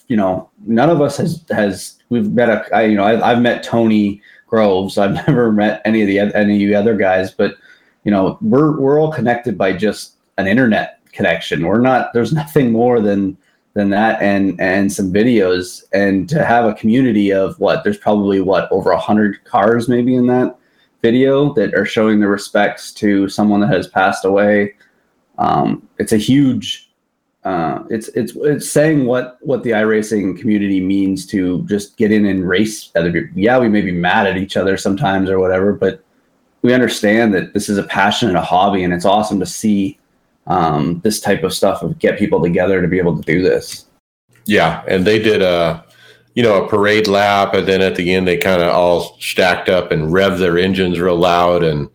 you know, none of us has, has we've met, a, I, you know, I, I've met Tony Groves. I've never met any of the, any of the other guys, but you know, we're, we're all connected by just an internet connection. We're not, there's nothing more than, than that and, and some videos, and to have a community of what there's probably what over a hundred cars maybe in that video that are showing the respects to someone that has passed away. Um, it's a huge, uh, it's, it's, it's saying what, what the iRacing community means to just get in and race other people. Yeah, we may be mad at each other sometimes or whatever, but we understand that this is a passion and a hobby, and it's awesome to see um, this type of stuff of get people together to be able to do this. Yeah. And they did a, you know, a parade lap, and then at the end they kind of all stacked up and revved their engines real loud. And,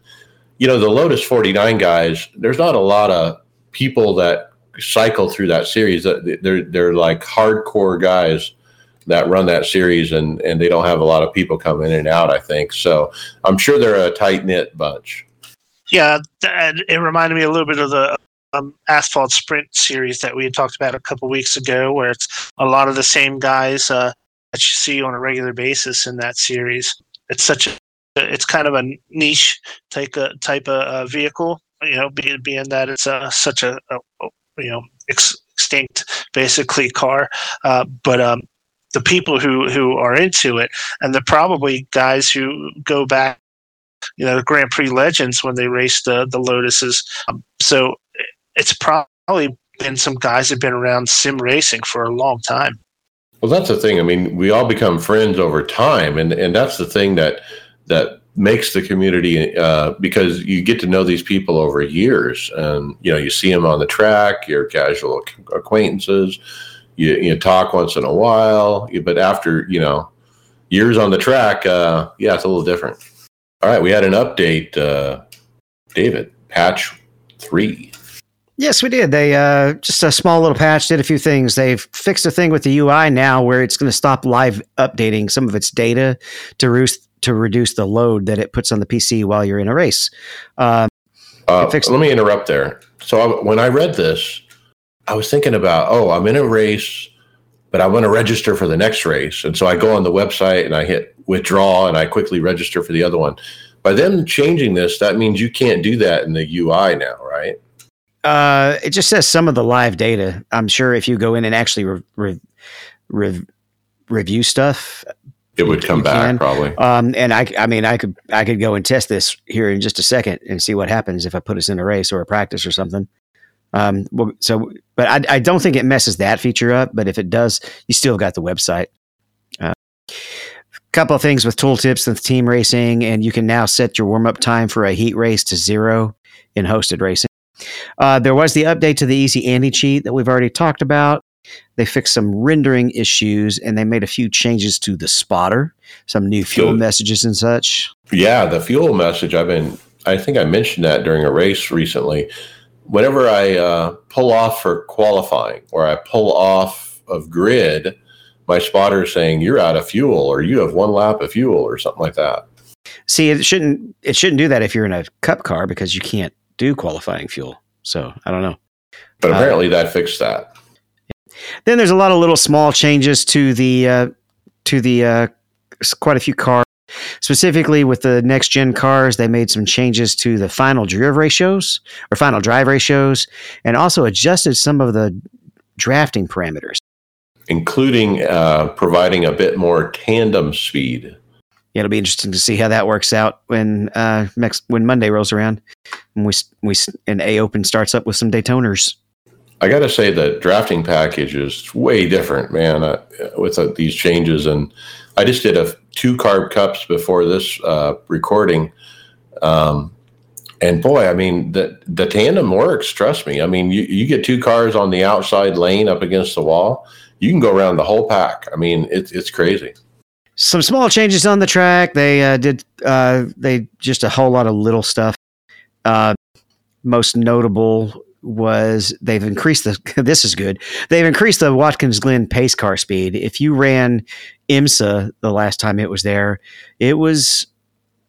you know, the Lotus forty-nine guys, there's not a lot of people that cycle through that series. They're, they're like hardcore guys that run that series, and, and they don't have a lot of people come in and out, I think. So I'm sure they're a tight knit bunch. Yeah. And it reminded me a little bit of the, Um, Asphalt Sprint series that we had talked about a couple weeks ago, where it's a lot of the same guys uh, that you see on a regular basis in that series. It's such a, it's kind of a niche type of, type of uh, vehicle, you know, being, being that it's uh, such a, a, you know, ex- extinct basically car, uh, but um, the people who, who are into it, and they're probably guys who go back, you know, Grand Prix legends when they raced the the Lotuses. Um, so it's probably been some guys that have been around sim racing for a long time. Well, that's the thing. I mean, we all become friends over time, and, and that's the thing that that makes the community, uh, because you get to know these people over years, and you know, you see them on the track, you're casual acquaintances, you, you talk once in a while, but after, you know, years on the track, uh, yeah, it's a little different. All right, we had an update, uh, David, patch three. Yes, we did. They uh, just a small little patch, did a few things. They've fixed a thing with the U I now where it's going to stop live updating some of its data to, re- to reduce the load that it puts on the P C while you're in a race. Um, uh, fixed- let me interrupt there. So I, when I read this, I was thinking about, oh, I'm in a race, but I want to register for the next race. And so I go on the website and I hit withdraw and I quickly register for the other one. By them changing this, that means you can't do that in the U I now, right? Uh, it just says some of the live data. I'm sure if you go in and actually re- re- re- review stuff, it would come back can. probably. Um, and I, I mean, I could, I could go and test this here in just a second and see what happens if I put us in a race or a practice or something. Um, well, so, but I, I don't think it messes that feature up. But if it does, you still got the website. Uh, couple of things with tooltips and team racing, and you can now set your warm up time for a heat race to zero in hosted racing. Uh, there was the update to the Easy Andy cheat that we've already talked about. They fixed some rendering issues, and they made a few changes to the spotter, some new fuel so, messages and such. Yeah, the fuel message. I've been. I think I mentioned that during a race recently. Whenever I uh, pull off for qualifying, or I pull off of grid, my spotter is saying you're out of fuel, or you have one lap of fuel, or something like that. See, it shouldn't. It shouldn't do that if you're in a cup car, because you can't do qualifying fuel. So I don't know. But apparently uh, that fixed that. Then there's a lot of little small changes to the, uh, to the, uh, quite a few cars. Specifically with the next gen cars, they made some changes to the final drive ratios or final drive ratios, and also adjusted some of the drafting parameters, including uh, providing a bit more tandem speed. Yeah, it'll be interesting to see how that works out when uh, next when Monday rolls around, and we we and A Open starts up with some Daytoners. I got to say the drafting package is way different, man, uh, with uh, these changes. And I just did a two carb cups before this uh, recording, um, and boy, I mean the the tandem works. Trust me. I mean, you, you get two cars on the outside lane up against the wall, you can go around the whole pack. I mean, it's it's crazy. Some small changes on the track. They uh, did uh, they just a whole lot of little stuff. Uh, most notable was they've increased the, this is good. They've increased the Watkins Glen pace car speed. If you ran IMSA the last time it was there, it was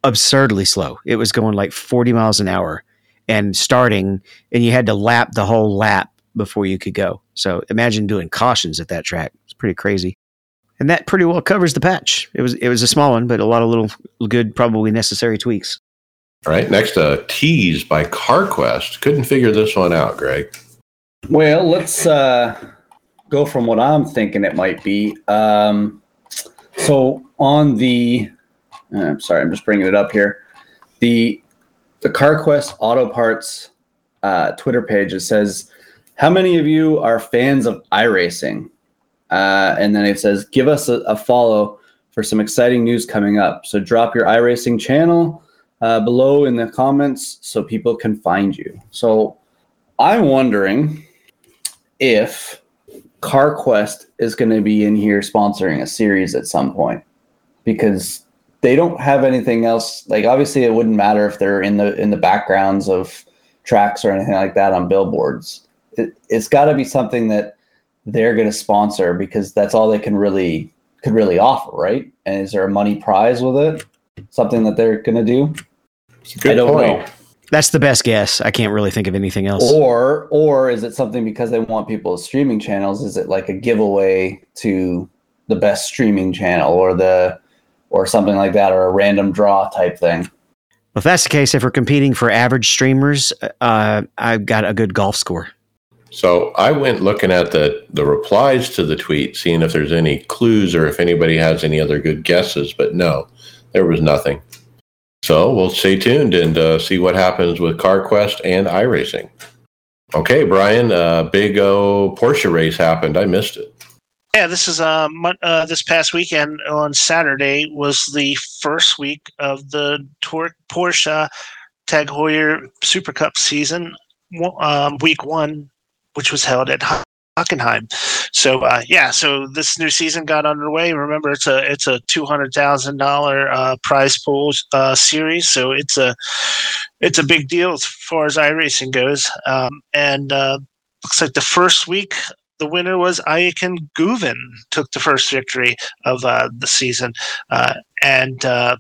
absurdly slow. It was going like forty miles an hour and starting, and you had to lap the whole lap before you could go. So imagine doing cautions at that track. It's pretty crazy. And that pretty well covers the patch. It was it was a small one, but a lot of little good, probably necessary tweaks. All right, next, uh, Tease by CarQuest. Couldn't figure this one out, Greg. Well, let's uh, go from what I'm thinking it might be. Um, so on the, uh, I'm sorry, I'm just bringing it up here. The the CarQuest Auto Parts uh, Twitter page, it says, how many of you are fans of iRacing? Uh, and then it says, give us a, a follow for some exciting news coming up. So drop your iRacing channel uh, below in the comments so people can find you. So I'm wondering if CarQuest is going to be in here sponsoring a series at some point, because they don't have anything else. Like, obviously it wouldn't matter if they're in the, in the backgrounds of tracks or anything like that on billboards. It, it's gotta be something that they're going to sponsor, because that's all they can really could really offer, right? And is there a money prize with it? Something that they're going to do? Good I don't point. know. That's the best guess. I can't really think of anything else. Or or is it something because they want people's streaming channels? Is it like a giveaway to the best streaming channel or the or something like that, or a random draw type thing? Well, if that's the case, if we're competing for average streamers, uh, I've got a good golf score. So I went looking at the, the replies to the tweet, seeing if there's any clues or if anybody has any other good guesses, but no, there was nothing. So we'll stay tuned and uh, see what happens with CarQuest and iRacing. Okay, Brian, uh, big O Porsche race happened. I missed it. Yeah, this is uh, uh, this past weekend on Saturday was the first week of the Tor- Porsche Tag Heuer Super Cup season, um, week one, which was held at Hockenheim. So uh, yeah, so this new season got underway. Remember, it's a it's a two hundred thousand dollar uh, prize pool uh, series, so it's a it's a big deal as far as iRacing goes. Um, and uh, looks like the first week, the winner was Akin Guven, took the first victory of uh, the season, uh, and uh,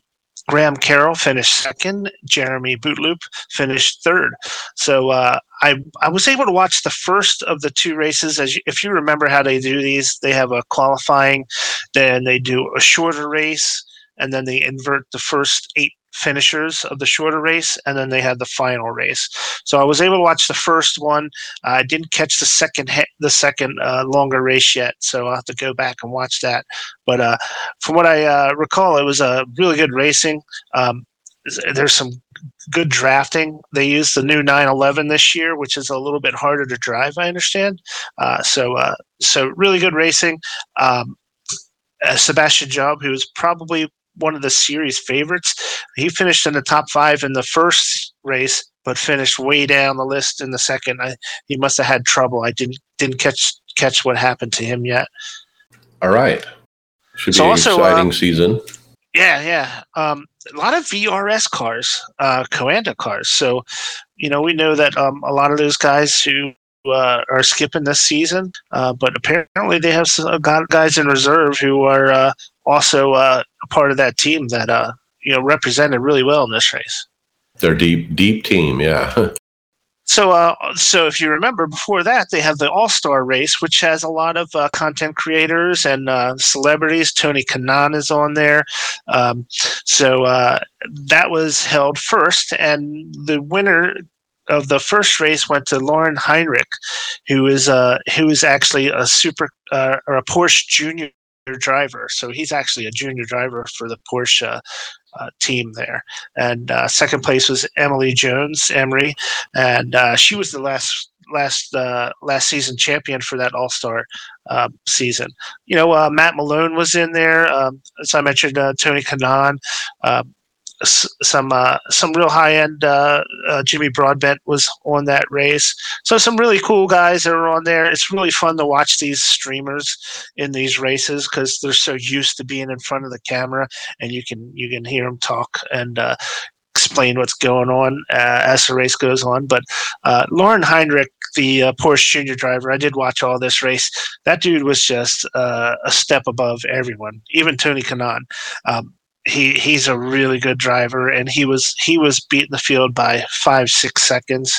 Graham Carroll finished second. Jeremy Bootloop finished third. So. Uh, I, I was able to watch the first of the two races. As you, if you remember how they do these, they have a qualifying, then they do a shorter race, and then they invert the first eight finishers of the shorter race, and then they have the final race. So I was able to watch the first one. I didn't catch the second he- the second uh, longer race yet, so I'll have to go back and watch that. But uh, from what I uh, recall, it was a really good racing. Um, there's some good drafting. They used the new nine eleven this year, which is a little bit harder to drive, I understand. Uh, so, uh, so really good racing. Um, uh, Sebastian Job, who is probably one of the series favorites, he finished in the top five in the first race, but finished way down the list in the second. I, he must have had trouble. I didn't didn't catch catch what happened to him yet. All right, should be so an also, exciting um, season. Yeah, yeah. Um, a lot of V R S cars, uh, Coanda cars. So, you know, we know that um, a lot of those guys who uh, are skipping this season, uh, but apparently they have some guys in reserve who are uh, also uh, a part of that team that, uh, you know, represented really well in this race. They're deep, deep team, yeah. So, uh, so if you remember, before that, they have the All-Star race, which has a lot of uh, content creators and uh, celebrities. Tony Kanaan is on there. Um, so uh, that was held first, and the winner of the first race went to Lauren Heinrich, who is uh, who is actually a super uh, or a Porsche junior driver. So he's actually a junior driver for the Porsche Uh, team there. And uh, second place was Emily Jones, Emery, and uh, she was the last last uh, last season champion for that All-Star uh, season. You know, uh, Matt Malone was in there. Um, as I mentioned, uh, Tony Kanaan, uh, s- some uh, some real high-end uh, uh, Jimmy Broadbent was on that race. So some really cool guys that are on there. It's really fun to watch these streamers in these races because they're so used to being in front of the camera, and you can you can hear them talk and uh, explain what's going on uh, as the race goes on. But uh, Lauren Heinrich the uh, Porsche Junior driver, I did watch all this race. That dude was just uh, a step above everyone, even Tony Kanaan. Um, he he's a really good driver, and he was he was beating the field by five six seconds,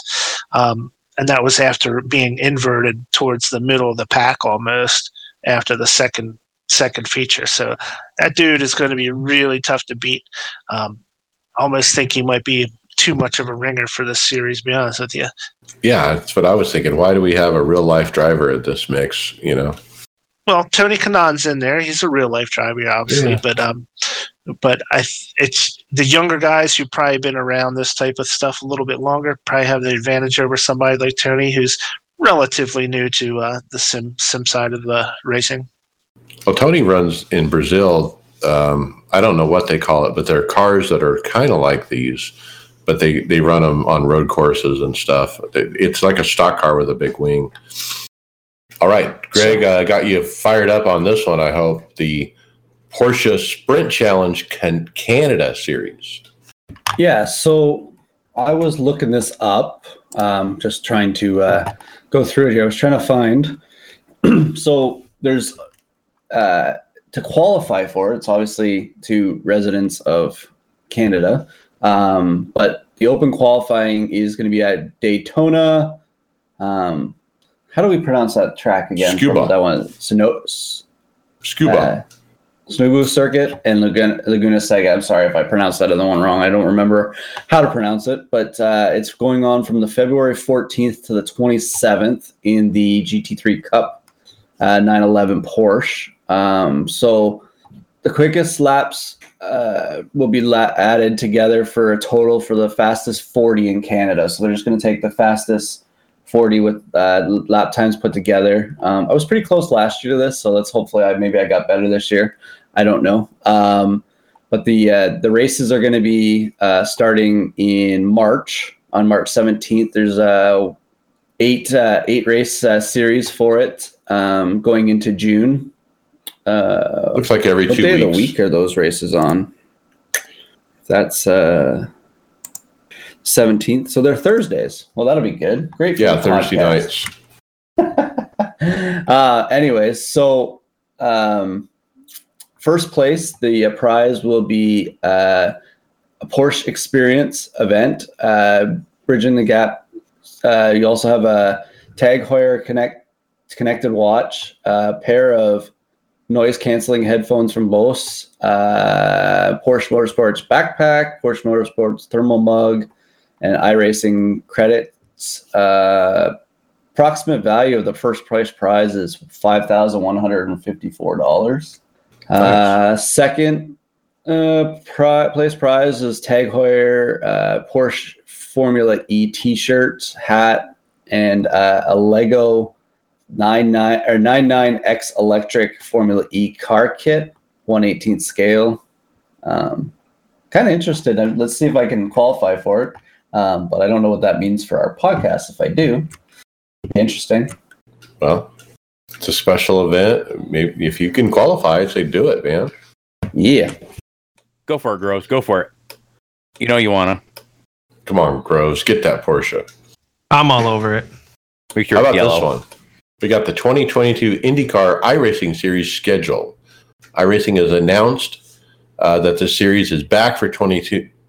um, and that was after being inverted towards the middle of the pack almost after the second second feature. So that dude is going to be really tough to beat. Um, I almost think he might be too much of a ringer for this series, to be honest with you. Yeah, that's what I was thinking. Why do we have a real life driver at this mix? You know. Well, Tony Kanaan's in there. He's a real life driver, obviously, yeah. but um, but I th- it's the younger guys who've probably been around this type of stuff a little bit longer probably have the advantage over somebody like Tony, who's relatively new to uh, the sim sim side of the racing. Well, Tony runs in Brazil. Um, I don't know what they call it, but they're cars that are kind of like these, but they, they run them on road courses and stuff. It's like a stock car with a big wing. All right, Greg, I uh, got you fired up on this one, I hope. The Porsche Sprint Challenge Can- Canada Series. Yeah, so I was looking this up, um, just trying to uh, go through it here. I was trying to find. So there's, uh, to qualify for it, it's obviously to residents of Canada, um, but the open qualifying is going to be at Daytona. Um How do we pronounce that track again? Scuba. That one. Sino- Scuba. Uh, Snobu Circuit and Laguna, Laguna Seca. I'm sorry if I pronounced that other one wrong. I don't remember how to pronounce it, but uh, it's going on from the February fourteenth to the twenty-seventh in the G T three Cup uh, nine eleven Porsche. Um, so the quickest laps uh, will be la- added together for a total for the fastest forty in Canada. So they're just going to take the fastest forty with uh, lap times put together. Um, I was pretty close last year to this, so let's hopefully I maybe I got better this year. I don't know. Um, but the uh, the races are going to be uh, starting in March. On March seventeenth, there's a eight uh, eight race uh, series for it um, going into June. Uh, Looks like every two weeks. What day of the week are those races on? That's. Uh, seventeenth, so they're Thursdays. Well, that'll be good. Great. Yeah, Thursday nights. uh anyways so um first place, the uh, prize will be uh a Porsche Experience event, uh bridging the gap. Uh you also have a Tag Heuer connect connected watch, a pair of noise canceling headphones from Bose, uh Porsche Motorsports backpack, Porsche Motorsports thermal mug, and iRacing credits. Uh, approximate value of the first price prize is five thousand one hundred fifty-four dollars. Nice. Uh, second uh, pri- place prize is Tag Heuer uh, Porsche Formula E t-shirt, hat, and uh, a Lego ninety-nine or ninety-nine X electric Formula E car kit, one eighteenth scale. Um, kind of interested. Let's see if I can qualify for it. Um, but I don't know what that means for our podcast. If I do, interesting. Well, it's a special event. Maybe if you can qualify, I'd say do it, man. Yeah, go for it, Groves. Go for it. You know you wanna. Come on, Groves, get that Porsche. I'm all over it. How about yellow. This one? We got the twenty twenty-two IndyCar iRacing Series schedule. iRacing has announced uh, that the series is back for twenty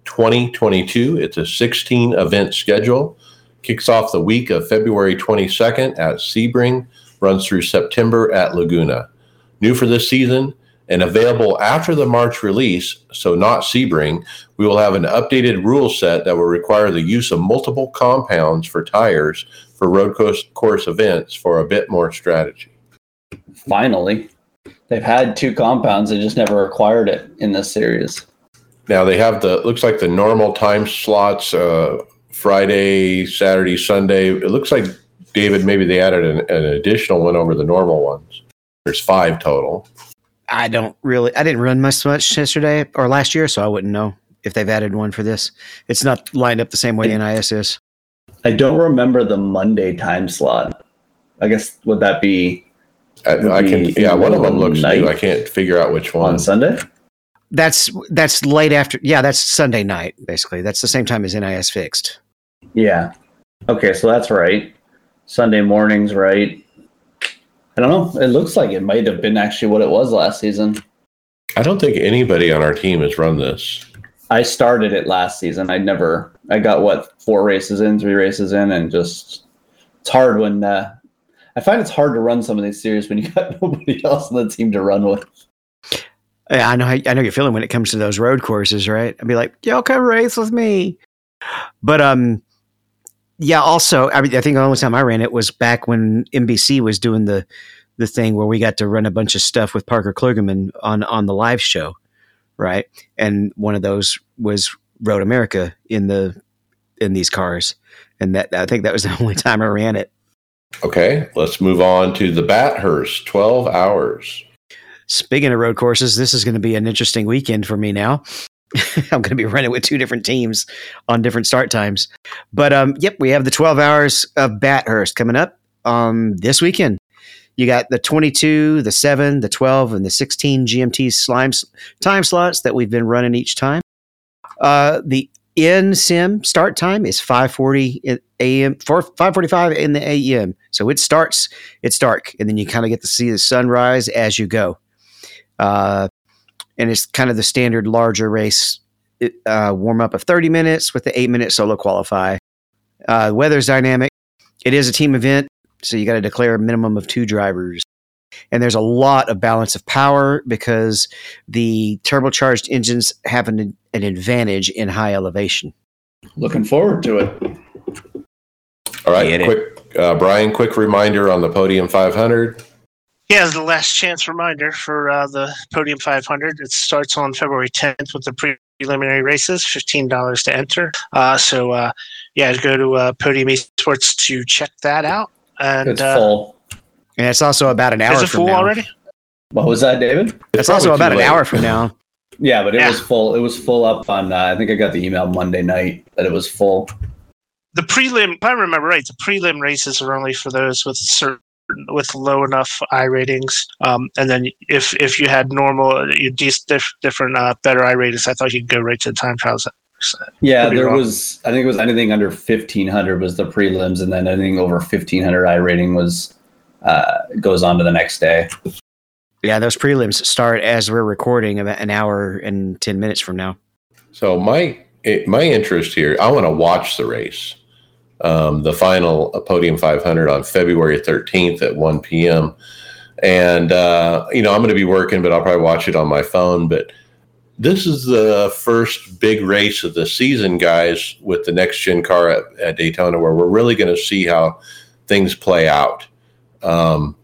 twenty-two. It's a sixteen event schedule. Kicks off the week of February twenty-second at Sebring, runs through September at Laguna. New for this season and available after the March release, so not Sebring, we will have an updated rule set that will require the use of multiple compounds for tires for road course events for a bit more strategy. Finally, they've had two compounds, they just never required it in this series. Now they have the, looks like the normal time slots, uh, Friday, Saturday, Sunday. It looks like, David, maybe they added an, an additional one over the normal ones. There's five total. I don't really, I didn't run much yesterday or last year, so I wouldn't know if they've added one for this. It's not lined up the same way I, the N I S is. I don't remember the Monday time slot. I guess, would that be? I, I can, be yeah, one of them looks new. I can't figure out which one. On Sunday? That's that's late after. Yeah, that's Sunday night, basically. That's the same time as N I S Fixed. Yeah. Okay, so that's right. Sunday mornings, right? I don't know. It looks like it might have been actually what it was last season. I don't think anybody on our team has run this. I started it last season. I never, I got what, four races in, three races in, and just, it's hard when, uh, I find it's hard to run some of these series when you got nobody else on the team to run with. Yeah, I know how, I know you're feeling when it comes to those road courses, right? I'd be like, y'all come race with me. But, um, yeah, also, I mean, I think the only time I ran it was back when N B C was doing the, the thing where we got to run a bunch of stuff with Parker Klugerman on, on the live show. Right. And one of those was Road America in the, in these cars. And that, I think that was the only time I ran it. Okay. Let's move on to the Bathurst twelve hours. Speaking of road courses, this is going to be an interesting weekend for me now. I'm going to be running with two different teams on different start times, but um, yep. We have the twelve hours of Bathurst coming up um, this weekend. You got the twenty-two, the seven, the twelve, and the sixteen G M T slime time slots that we've been running each time. Uh, the N S I M start time is five forty a.m. five forty-five in the a m. So it starts, it's dark, and then you kind of get to see the sunrise as you go. Uh, and it's kind of the standard larger race uh, warm up of thirty minutes with the eight minute solo qualify. Uh, weather's dynamic. It is a team event. So you got to declare a minimum of two drivers. And there's a lot of balance of power because the turbocharged engines have an, an advantage in high elevation. Looking forward to it. All right. Get quick, uh, Brian, quick reminder on the Podium five hundred. Yeah, the last chance reminder for uh, the Podium five hundred. It starts on February tenth with the pre- preliminary races, fifteen dollars to enter. Uh, so, uh, yeah, go to uh, Podium Esports to check that out. And it's uh, full. And it's also about an hour. Is it from full now. Already? What was that, David? It's, it's also about late. An hour from now. Yeah, but it yeah. was full. It was full up on. Uh, I think I got the email Monday night that it was full. The prelim, if I remember right, the prelim races are only for those with certain with low enough I ratings. Um, and then if if you had normal, you diff, different uh, better I ratings, I thought you'd go right to the time trials. Yeah, there wrong. was, I think it was anything under fifteen hundred was the prelims, and then anything over fifteen hundred I rating was, uh, goes on to the next day. Yeah, those prelims start as we're recording about an hour and ten minutes from now. So my it, my interest here, I want to watch the race. Um, the final Podium five hundred on February thirteenth at one p.m. And, uh, you know, I'm going to be working, but I'll probably watch it on my phone, but this is the first big race of the season, guys, with the next gen car at, at Daytona, where we're really going to see how things play out. Um,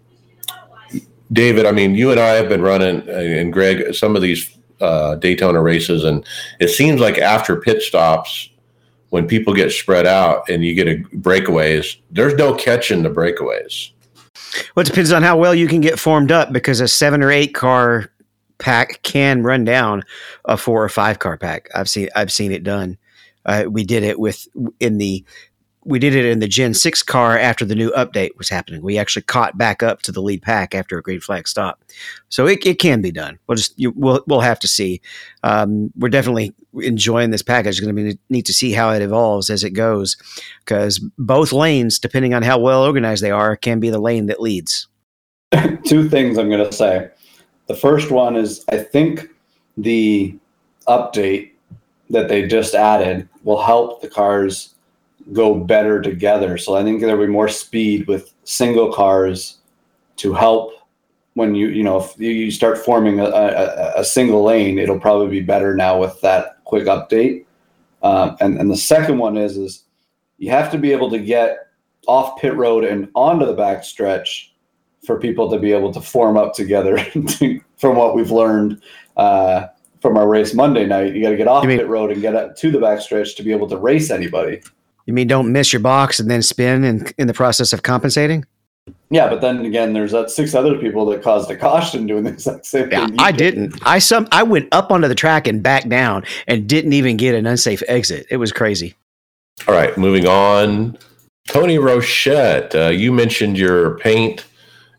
David, I mean, you and I have been running, and Greg, some of these uh, Daytona races, and it seems like after pit stops, when people get spread out and you get a breakaways, there's no catching the breakaways. Well, it depends on how well you can get formed up, because a seven or eight car pack can run down a four or five car pack. I've seen I've seen it done. Uh, we did it with in the we did it in the Gen six car after the new update was happening. We actually caught back up to the lead pack after a green flag stop. So it, it can be done. We'll just you, we'll we'll have to see. Um, we're definitely enjoying this package. Going to be need to see how it evolves as it goes, because both lanes, depending on how well organized they are, can be the lane that leads. Two things I'm going to say. The first one is I think the update that they just added will help the cars go better together. So I think there'll be more speed with single cars to help when you, you know, if you start forming a, a, a single lane, it'll probably be better now with that quick update. Um, and, and the second one is, is you have to be able to get off pit road and onto the back stretch for people to be able to form up together. From what we've learned uh, from our race Monday night, you got to get off pit road and get up to the backstretch to be able to race anybody. You mean don't miss your box and then spin and in the process of compensating? Yeah, but then again, there's that six other people that caused a caution doing the exact same thing. Yeah, I didn't. I some I went up onto the track and back down and didn't even get an unsafe exit. It was crazy. All right, moving on. Tony Rochette, uh, you mentioned your paint.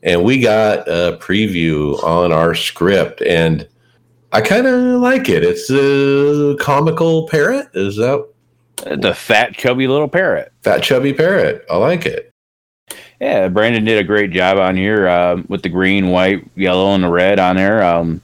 And we got a preview on our script, and I kind of like it. It's a comical parrot. Is that the fat, chubby little parrot? Fat, chubby parrot. I like it. Yeah, Brandon did a great job on here uh, with the green, white, yellow, and the red on there. Um,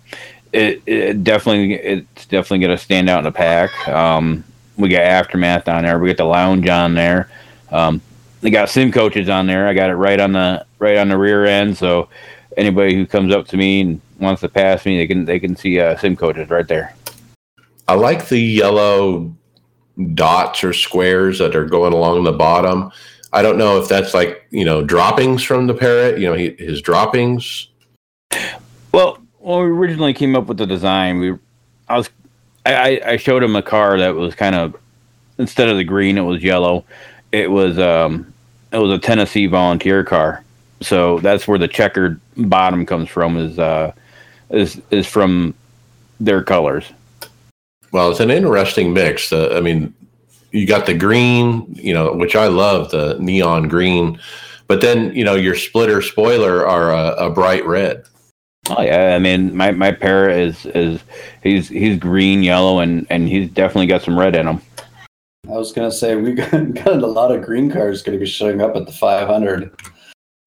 it, it definitely, it's definitely going to stand out in the pack. Um, we got Aftermath on there. We got the Lounge on there. Um, they got Sim Coaches on there. I got it right on the right on the rear end. So anybody who comes up to me and wants to pass me, they can they can see uh, Sim Coaches right there. I like the yellow dots or squares that are going along the bottom. I don't know if that's like, you know, droppings from the parrot, you know, he, his droppings. Well, when we originally came up with the design, we, I was, I, I showed him a car that was kind of, instead of the green, it was yellow. It was, um, it was a Tennessee Volunteer car. So that's where the checkered bottom comes from is, uh, is, is from their colors. Well, it's an interesting mix. Uh, I mean, you got the green, you know, which I love, the neon green. But then, you know, your splitter spoiler are a, a bright red. Oh, yeah. I mean, my, my parrot is, is he's he's green, yellow, and, and he's definitely got some red in him. I was going to say, we've got, got a lot of green cars going to be showing up at the five hundred.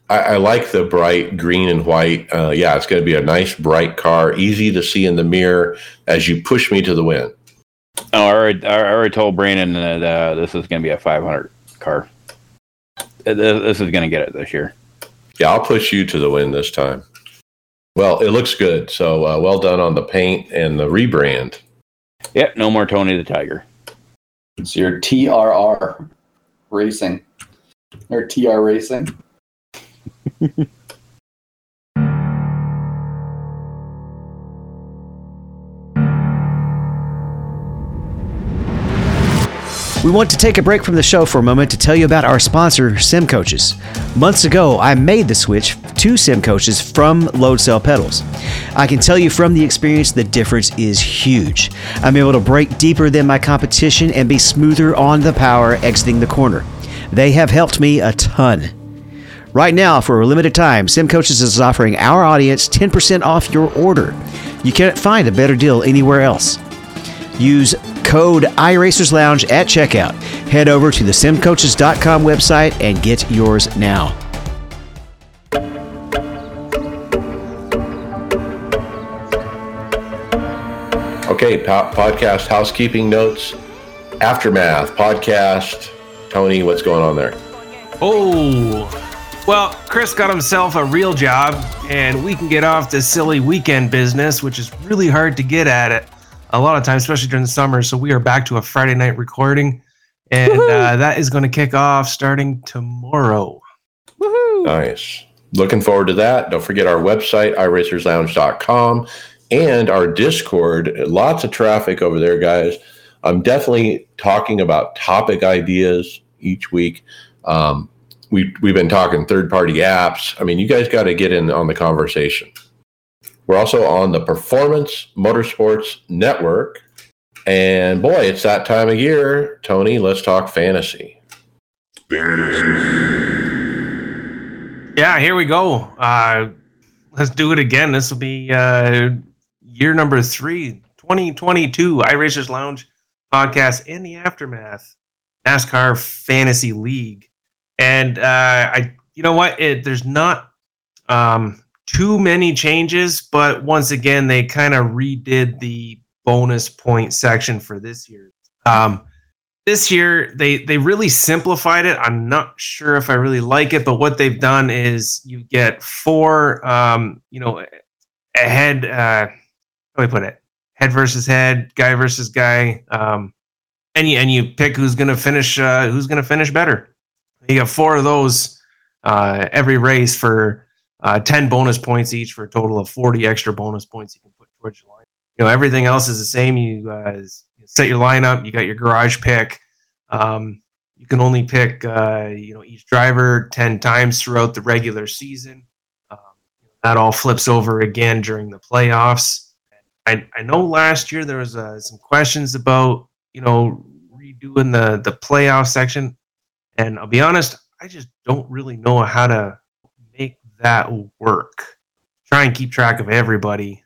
I, I like the bright green and white. Uh, yeah, it's going to be a nice, bright car, easy to see in the mirror as you push me to the wind. Oh, I already, I already told Brandon that uh, this is going to be a five hundred car. This is going to get it this year. Yeah, I'll push you to the wind this time. Well, it looks good. So uh, well done on the paint and the rebrand. Yep, no more Tony the Tiger. It's your T R R Racing. Or T R Racing. We want to take a break from the show for a moment to tell you about our sponsor, Sim Coaches. Months ago, I made the switch to Sim Coaches from Load Cell pedals. I can tell you from the experience, the difference is huge. I'm able to brake deeper than my competition and be smoother on the power exiting the corner. They have helped me a ton. Right now, for a limited time, Sim Coaches is offering our audience ten percent off your order. You can't find a better deal anywhere else. Use code iRacersLounge at checkout. Head over to the sim coaches dot com website and get yours now. Okay, po- podcast housekeeping notes. Aftermath podcast. Tony, what's going on there? Oh, well, Chris got himself a real job, and we can get off this silly weekend business, which is really hard to get at it. A lot of times, especially during the summer. So we are back to a Friday night recording, and uh, that is going to kick off starting tomorrow. Woohoo! Nice. Looking forward to that. Don't forget our website, i racers lounge dot com, and our Discord. Lots of traffic over there, guys. I'm definitely talking about topic ideas each week. Um, we, we've been talking third-party apps. I mean, you guys got to get in on the conversation. We're also on the Performance Motorsports Network. And boy, it's that time of year. Tony, let's talk fantasy. Yeah, here we go. Uh, let's do it again. This will be uh, year number three, twenty twenty-two iRacers Lounge podcast in the Aftermath NASCAR Fantasy League. And uh, I, you know what? It, there's not... Um, Too many changes, but once again, they kind of redid the bonus point section for this year. Um, this year, they, they really simplified it. I'm not sure if I really like it, but what they've done is you get four, um, you know, head, uh, how do I put it? Head versus head, guy versus guy, um, and you and you pick who's gonna finish, uh, who's gonna finish better. You got four of those uh, every race for. Uh, ten bonus points each for a total of forty extra bonus points you can put towards your lineup. You know, everything else is the same. You uh, set your lineup. You got your garage pick. Um, you can only pick, uh, you know, each driver ten times throughout the regular season. Um, that all flips over again during the playoffs. I, I know last year there was uh, some questions about, you know, redoing the, the playoff section. And I'll be honest, I just don't really know how to that work. Try and keep track of everybody.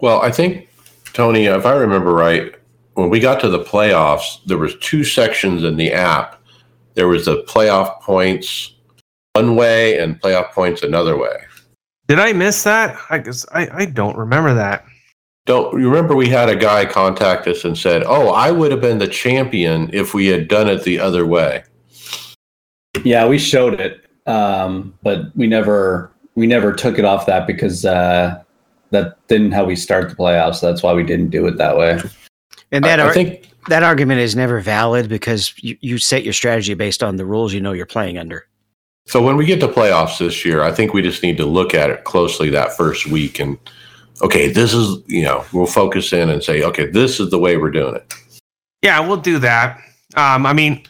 Well, I think, Tony, if I remember right, when we got to the playoffs, there was two sections in the app. There was the playoff points one way and playoff points another way. Did I miss that? I guess I, I don't remember that. Don't you remember we had a guy contact us and said, "Oh, I would have been the champion if we had done it the other way." Yeah, we showed it, um, but we never we never took it off that because uh, that didn't how we start the playoffs. So that's why we didn't do it that way. And that I, ar- I think that argument is never valid because you, you set your strategy based on the rules you know you're playing under. So when we get to playoffs this year, I think we just need to look at it closely that first week and, okay, this is, you know, we'll focus in and say, okay, this is the way we're doing it. Yeah, we'll do that. Um, I mean,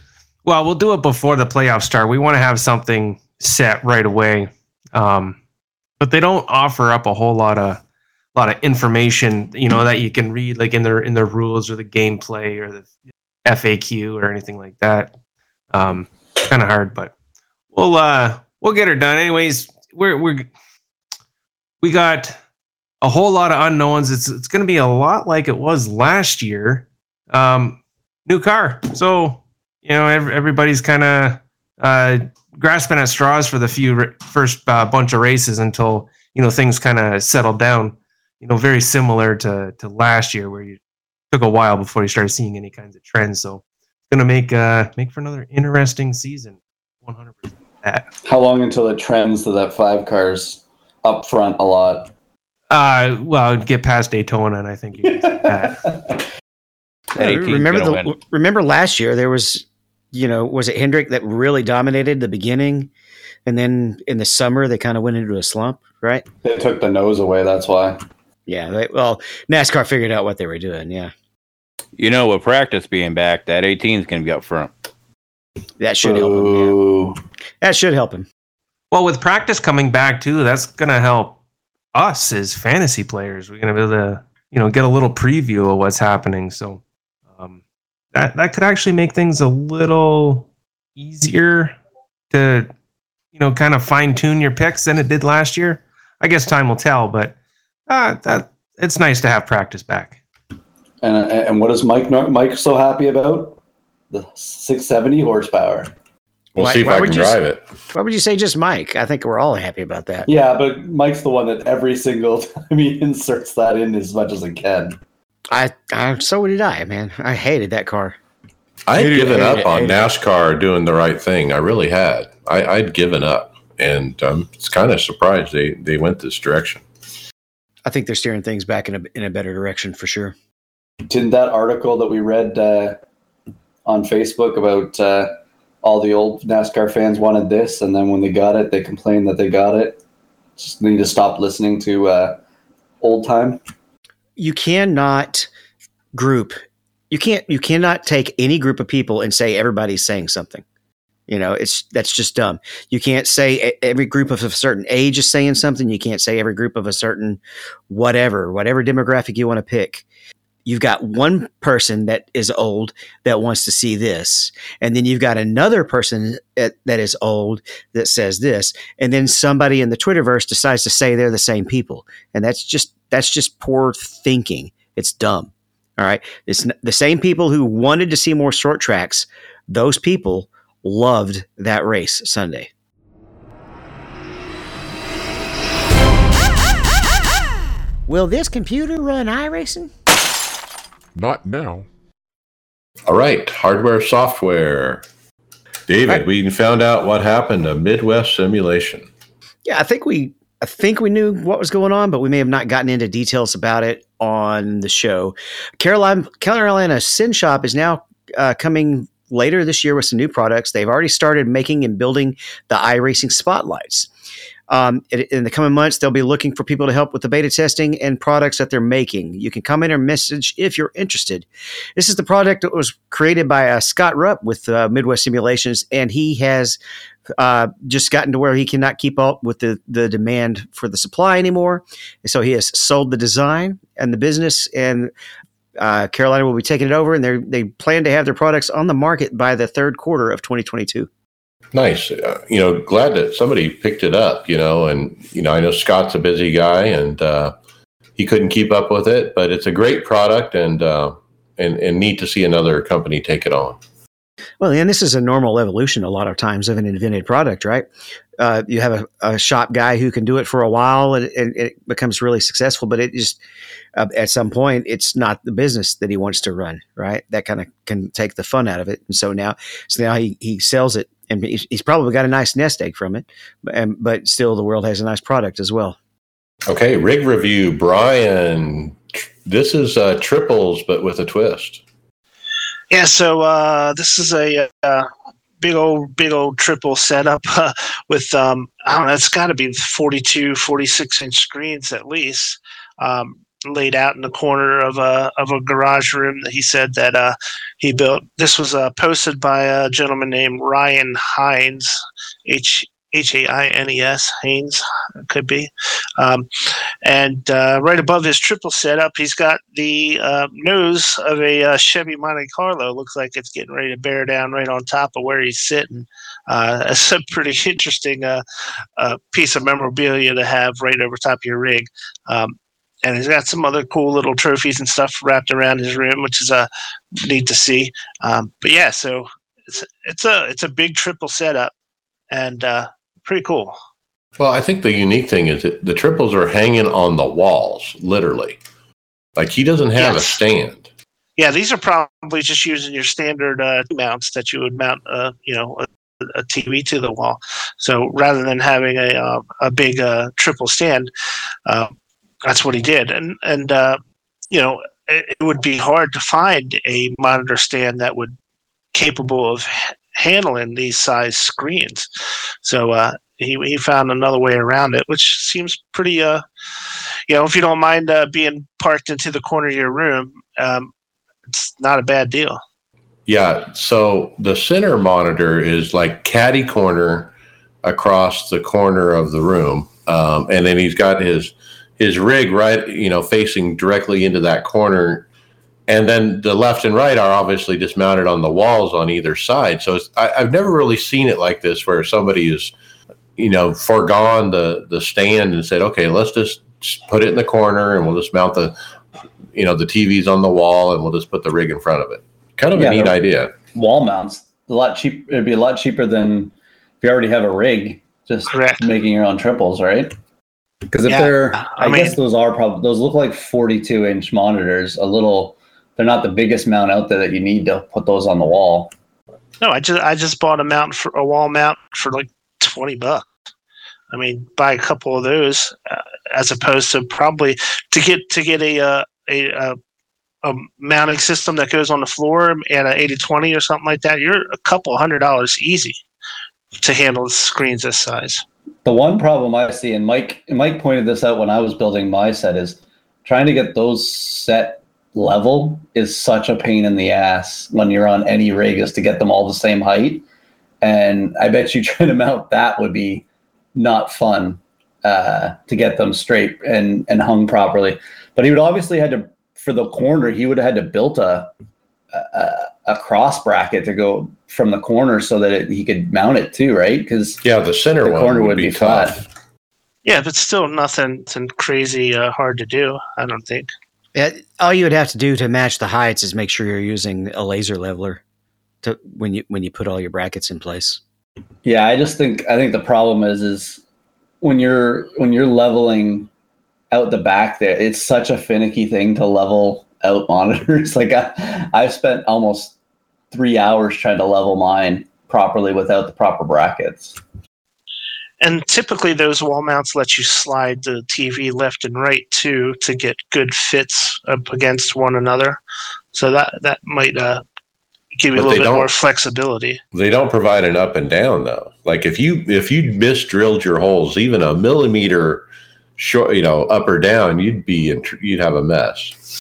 well, we'll do it before the playoffs start. We want to have something set right away. Um, but they don't offer up a whole lot of lot of information, you know, that you can read like in their in their rules or the gameplay or the F A Q or anything like that. Um, kind of hard, but we'll uh, we'll get her done. Anyways, we're we're we got a whole lot of unknowns. It's it's going to be a lot like it was last year. Um, new car, so you know every, everybody's kind of uh, grasping at straws for the few first uh, bunch of races until you know things kind of settle down. You know, very similar to to last year where you took a while before you started seeing any kinds of trends. So it's going to make uh, make for another interesting season. One hundred percent. How long until it trends to that five cars up front a lot? Uh, well, get past Daytona, and I think you can get that. Hey, remember the win. remember last year there was, you know, was it Hendrick that really dominated the beginning, and then in the summer they kind of went into a slump, right? They took the nose away. That's why. Yeah. They, well, NASCAR figured out what they were doing. Yeah. You know, with practice being back, that eighteen's gonna be up front. That should Ooh. help him. Yeah. That should help him. Well, with practice coming back too, that's gonna help us as fantasy players. We're going to be able to, you know, get a little preview of what's happening. So um, that that could actually make things a little easier to, you know, kind of fine tune your picks than it did last year. I guess time will tell, but uh, that it's nice to have practice back. And and what is Mike Mike so happy about? The six seventy horsepower. We'll Mike, see if I can drive say, it. Why would you say just Mike? I think we're all happy about that. Yeah, but Mike's the one that every single time he inserts that in as much as he can. I, I so did I, man. I hated that car. I'd hated, given hated, up hated, on hated. NASCAR doing the right thing. I really had. I, I'd given up, and um, it's kind of surprised they they went this direction. I think they're steering things back in a in a better direction for sure. Didn't that article that we read uh, on Facebook about? Uh, All the old NASCAR fans wanted this, and then when they got it, they complained that they got it. Just need to stop listening to uh, old time. You cannot group. You can't. You cannot take any group of people and say everybody's saying something. You know, it's that's just dumb. You can't say every group of a certain age is saying something. You can't say every group of a certain whatever, whatever demographic you want to pick. You've got one person that is old that wants to see this. And then you've got another person at, that is old that says this. And then somebody in the Twitterverse decides to say they're the same people. And that's just, that's just poor thinking. It's dumb. All right. It's the same people who wanted to see more short tracks. Those people loved that race Sunday. Will this computer run iRacing? Not now. All right, hardware, software. David, right. We found out what happened to Midwest Simulation. Yeah, I think we I think we knew what was going on, but we may have not gotten into details about it on the show. Carolina, Carolina Sin Shop is now uh, coming later this year with some new products. They've already started making and building the iRacing Spotlights. Um, in the coming months, they'll be looking for people to help with the beta testing and products that they're making. You can comment or message if you're interested. This is the product that was created by uh, Scott Rupp with uh, Midwest Simulations, and he has uh, just gotten to where he cannot keep up with the, the demand for the supply anymore. And so he has sold the design and the business, and uh, Carolina will be taking it over, and they they plan to have their products on the market by the third quarter of twenty twenty-two. Nice. Uh, you know, glad that somebody picked it up, you know, and, you know, I know Scott's a busy guy and uh, he couldn't keep up with it, but it's a great product and, uh, and, and neat to see another company take it on. Well, and this is a normal evolution a lot of times of an invented product, right? uh, you have a, a shop guy who can do it for a while, and, and it becomes really successful. But it just uh, at some point, it's not the business that he wants to run, right? That kind of can take the fun out of it. And so now, so now he, he sells it, and he's probably got a nice nest egg from it. And, but still, the world has a nice product as well. Okay, rig review, Brian. This is uh, triples, but with a twist. Yeah, so uh, this is a uh, big old, big old triple setup uh, with, um, I don't know, it's got to be forty-two, forty-six inch screens at least, um, laid out in the corner of a of a garage room that he said that uh, he built. This was uh, posted by a gentleman named Ryan Hines, H. H A I N E S, Haynes, could be. Um, and uh, right above his triple setup, he's got the uh, nose of a uh, Chevy Monte Carlo. Looks like it's getting ready to bear down right on top of where he's sitting. Uh, it's a pretty interesting uh, uh, piece of memorabilia to have right over top of your rig. Um, and he's got some other cool little trophies and stuff wrapped around his rim, which is uh, neat to see. Um, but, yeah, so it's, it's, a, it's a big triple setup. And uh, pretty cool. Well, I think the unique thing is that the triples are hanging on the walls, literally. Like, he doesn't have yes. a stand. Yeah, these are probably just using your standard uh, mounts that you would mount, uh, you know, a, a T V to the wall. So rather than having a uh, a big uh, triple stand, uh, that's what he did. And and uh, you know, it, it would be hard to find a monitor stand that would capable of handling these size screens, so uh, he he found another way around it, which seems pretty. Uh, you know, if you don't mind uh, being parked into the corner of your room, um, it's not a bad deal. Yeah. So the center monitor is like caddy corner across the corner of the room, um, and then he's got his his rig right, you know, facing directly into that corner. And then the left and right are obviously dismounted on the walls on either side. So it's, I, I've never really seen it like this, where somebody is, you know, forgone the, the stand and said, okay, let's just put it in the corner and we'll just mount the, you know, the T Vs on the wall and we'll just put the rig in front of it. Kind of yeah, a neat idea. Wall mounts, a lot cheap. It'd be a lot cheaper than if you already have a rig, just Correct. making your own triples, right? Because if yeah, they're, I, I mean, guess those are probably, those look like forty-two inch monitors, a little. They're not the biggest mount out there that you need to put those on the wall. No, I just I just bought a mount for a wall mount for like twenty bucks. I mean, buy a couple of those uh, as opposed to probably to get to get a uh, a, a a mounting system that goes on the floor and an eighty twenty or something like that. You're a couple hundred dollars easy to handle screens this size. The one problem I see, and Mike and Mike pointed this out when I was building my set, is trying to get those set level is such a pain in the ass when you're on any rig, is to get them all the same height. And I bet you trying to mount that would be not fun uh, to get them straight and, and hung properly. But he would obviously had to, for the corner, he would have had to build a, a, a cross bracket to go from the corner so that it, he could mount it too, right? Because yeah, the center the one corner would, would be, be flat. Tough. Yeah, but still nothing, nothing crazy uh, hard to do, I don't think. Yeah, all you would have to do to match the heights is make sure you're using a laser leveler to when you when you put all your brackets in place. Yeah, I just think I think the problem is is when you're when you're leveling out the back there, it's such a finicky thing to level out monitors. Like I, I've spent almost three hours trying to level mine properly without the proper brackets. And typically those wall mounts let you slide the T V left and right too to get good fits up against one another. So that, that might uh, give you but a little bit more flexibility. They don't provide an up and down though. Like if you if you misdrilled your holes even a millimeter short, you know, up or down, you'd be in, you'd have a mess.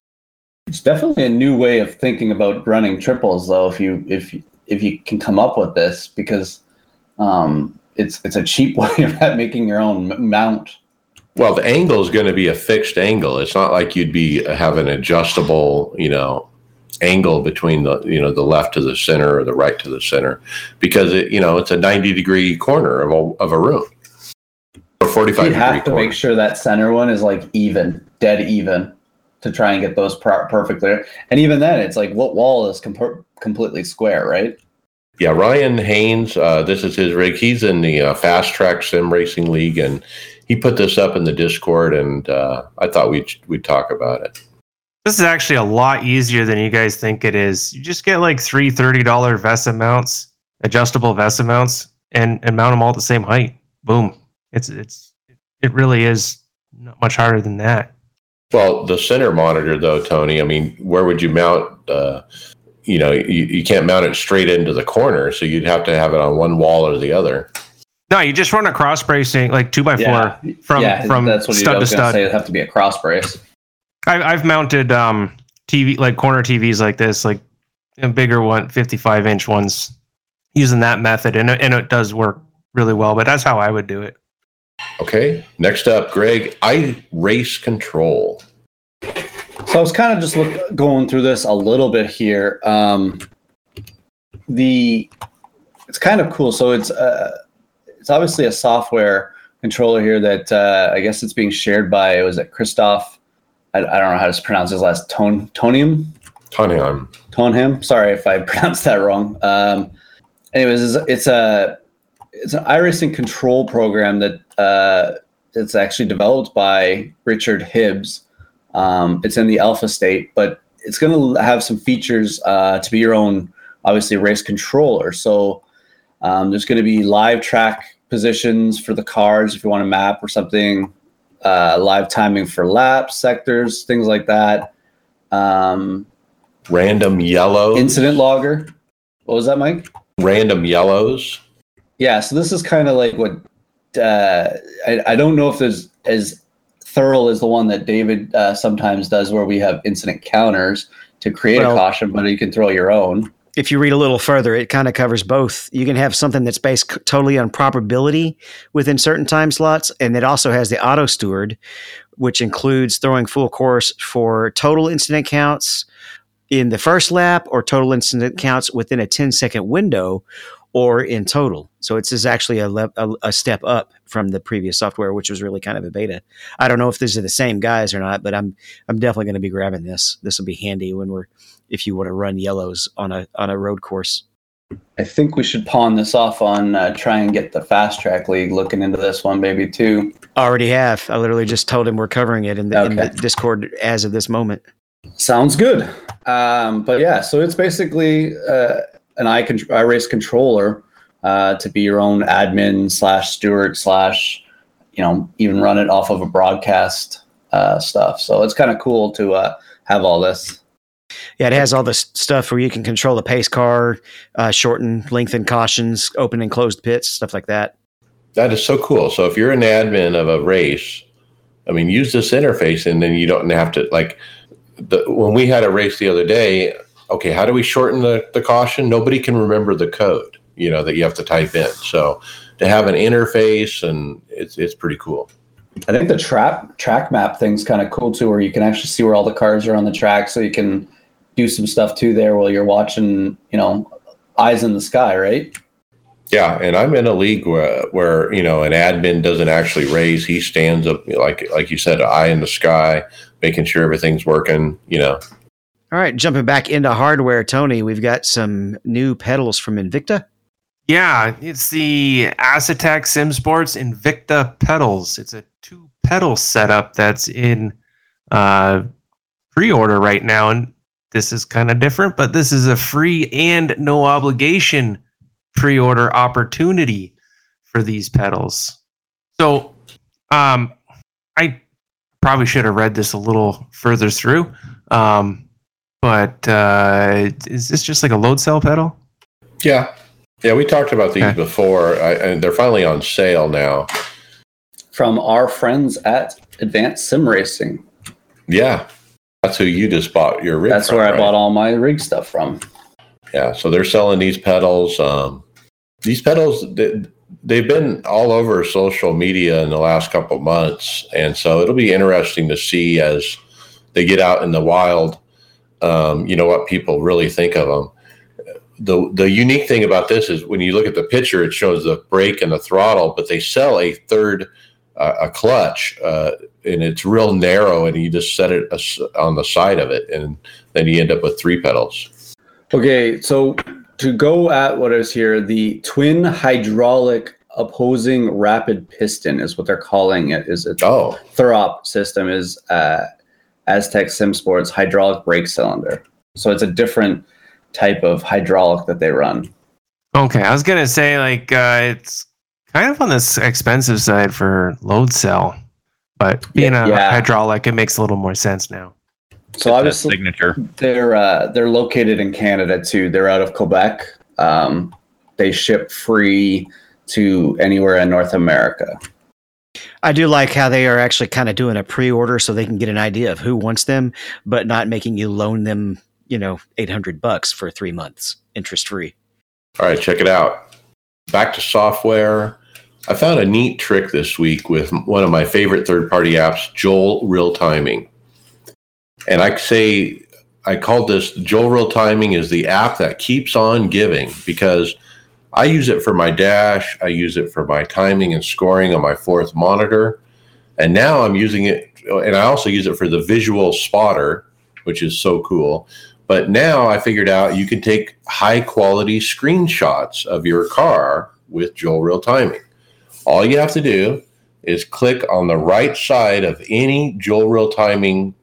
It's definitely a new way of thinking about running triples though, if you if if you can come up with this, because um It's it's a cheap way of making your own mount. Well, the angle is going to be a fixed angle. It's not like you'd be have an adjustable, you know, angle between the, you know, the left to the center or the right to the center, because it, you know, it's a ninety degree corner of a of a room. Or forty-five. You have to corner. Make sure that center one is like even, dead even, to try and get those pro- perfect there. And even then, it's like what wall is com- completely square, right? Yeah, Ryan Haynes, uh, this is his rig. He's in the uh, Fast Track Sim Racing League, and he put this up in the Discord, and uh, I thought we'd, we'd talk about it. This is actually a lot easier than you guys think it is. You just get like three thirty dollars vest mounts, adjustable vest mounts, and, and mount them all the same height. Boom. It's it's It really is not much harder than that. Well, the center monitor, though, Tony, I mean, where would you mount... Uh, You know, you, you can't mount it straight into the corner, so you'd have to have it on one wall or the other. No, you just run a cross bracing, like two by yeah. four from yeah, from that's what stud to stud. Say, it'd have to be a cross brace. I, I've mounted um, T V like corner T Vs like this, like a bigger one, fifty-five inch ones, using that method, and and it does work really well. But that's how I would do it. Okay, next up, Greg, iRace Control. So I was kind of just look, going through this a little bit here. Um, the it's kind of cool. So it's uh, it's obviously a software controller here that uh, I guess it's being shared by was it Christoph? I, I don't know how to pronounce his last Tone Tonium. Tonium. Toneham. Sorry if I pronounced that wrong. Um, anyways, it's, it's a it's an iRacing control program that uh, it's actually developed by Richard Hibbs. Um, it's in the alpha state, but it's going to have some features uh, to be your own, obviously, race controller. So um, there's going to be live track positions for the cars if you want to map or something, uh, live timing for laps, sectors, things like that. Um, Random yellows. Incident logger. What was that, Mike? Random yellows. Yeah, so this is kind of like what uh, I, I don't know if there's as thorough is the one that David uh, sometimes does where we have incident counters to create well, a caution, but you can throw your own. If you read a little further, it kind of covers both. You can have something that's based totally on probability within certain time slots, and it also has the auto steward, which includes throwing full course for total incident counts in the first lap or total incident counts within a ten-second window or in total. So it's is actually a, le- a a step up from the previous software, which was really kind of a beta. I don't know if these are the same guys or not, but I'm I'm definitely going to be grabbing this. This will be handy when we're if you want to run yellows on a on a road course. I think we should pawn this off on uh, try and get the Fast Track League looking into this one, maybe too. Already have. I literally just told him we're covering it in the, okay. in the Discord as of this moment. Sounds good. Um, but yeah, so it's basically. Uh, an iRace controller uh, to be your own admin slash steward slash, you know, even run it off of a broadcast uh, stuff. So it's kind of cool to uh, have all this. Yeah, it has all this stuff where you can control the pace car, uh, shorten, lengthen cautions, open and closed pits, stuff like that. That is so cool. So if you're an admin of a race, I mean, use this interface and then you don't have to, like, the, when we had a race the other day, okay, how do we shorten the, the caution? Nobody can remember the code, you know, that you have to type in. So to have an interface, and it's it's pretty cool. I think the trap track map thing's kind of cool too, where you can actually see where all the cars are on the track, so you can do some stuff too there while you're watching, you know, eyes in the sky, right? Yeah, and I'm in a league where, where you know, an admin doesn't actually race. He stands up, like like you said, an eye in the sky, making sure everything's working, you know. All right, jumping back into hardware, Tony, we've got some new pedals from Invicta. Yeah, it's the Asetek SimSports Invicta pedals. It's a two-pedal setup that's in uh, pre-order right now, and this is kind of different, but this is a free and no-obligation pre-order opportunity for these pedals. So um, I probably should have read this a little further through. Um But uh, is this just like a load cell pedal? Yeah. Yeah, we talked about these okay. before. I, and they're finally on sale now. From our friends at Advanced Sim Racing. Yeah. That's who you just bought your rig That's from, where I right? bought all my rig stuff from. Yeah, so they're selling these pedals. Um, these pedals, they, they've been all over social media in the last couple months. And so it'll be interesting to see as they get out in the wild. Um, you know what people really think of them. The the unique thing about this is when you look at the picture, it shows the brake and the throttle, but they sell a third, uh, a clutch, uh, and it's real narrow, and you just set it on the side of it, and then you end up with three pedals. Okay, so to go at what is here, the twin hydraulic opposing rapid piston is what they're calling it. Is it? Oh, Thurop system is uh, Aztec Sim Sports hydraulic brake cylinder. So it's a different type of hydraulic that they run. Okay, I was gonna say like uh, it's kind of on this expensive side for load cell, but being yeah, a yeah. hydraulic, it makes a little more sense now. So obviously, signature. They're uh, they're located in Canada too. They're out of Quebec. Um, they ship free to anywhere in North America. I do like how they are actually kind of doing a pre-order so they can get an idea of who wants them, but not making you loan them, you know, eight hundred bucks for three months, interest free. All right, check it out. Back to software. I found a neat trick this week with one of my favorite third-party apps, Joel Real Timing. And I say, I called this Joel Real Timing is the app that keeps on giving, because I use it for my dash. I use it for my timing and scoring on my fourth monitor. And now I'm using it, and I also use it for the visual spotter, which is so cool. But now I figured out you can take high-quality screenshots of your car with Joel Real Timing. All you have to do is click on the right side of any Joel Real Timing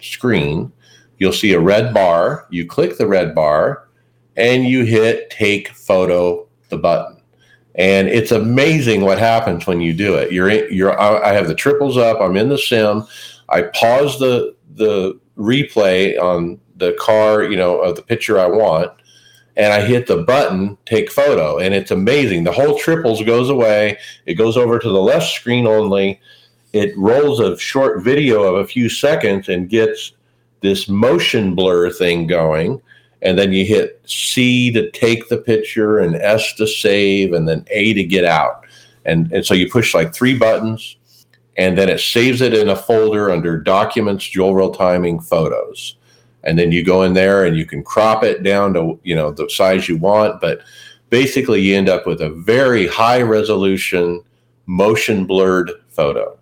screen. You'll see a red bar. You click the red bar, and you hit Take Photo, the button. And it's amazing what happens when you do it. You're in, you're. I have the triples up. I'm in the sim. I pause the the replay on the car, you know, of the picture I want, and I hit the button, Take Photo, and it's amazing. The whole triples goes away. It goes over to the left screen only. It rolls a short video of a few seconds and gets this motion blur thing going. And then you hit C to take the picture and S to save and then A to get out. And, and so you push like three buttons, and then it saves it in a folder under Documents, Joel Real Timing, Photos. And then you go in there and you can crop it down to, you know, the size you want. But basically you end up with a very high resolution motion blurred photo.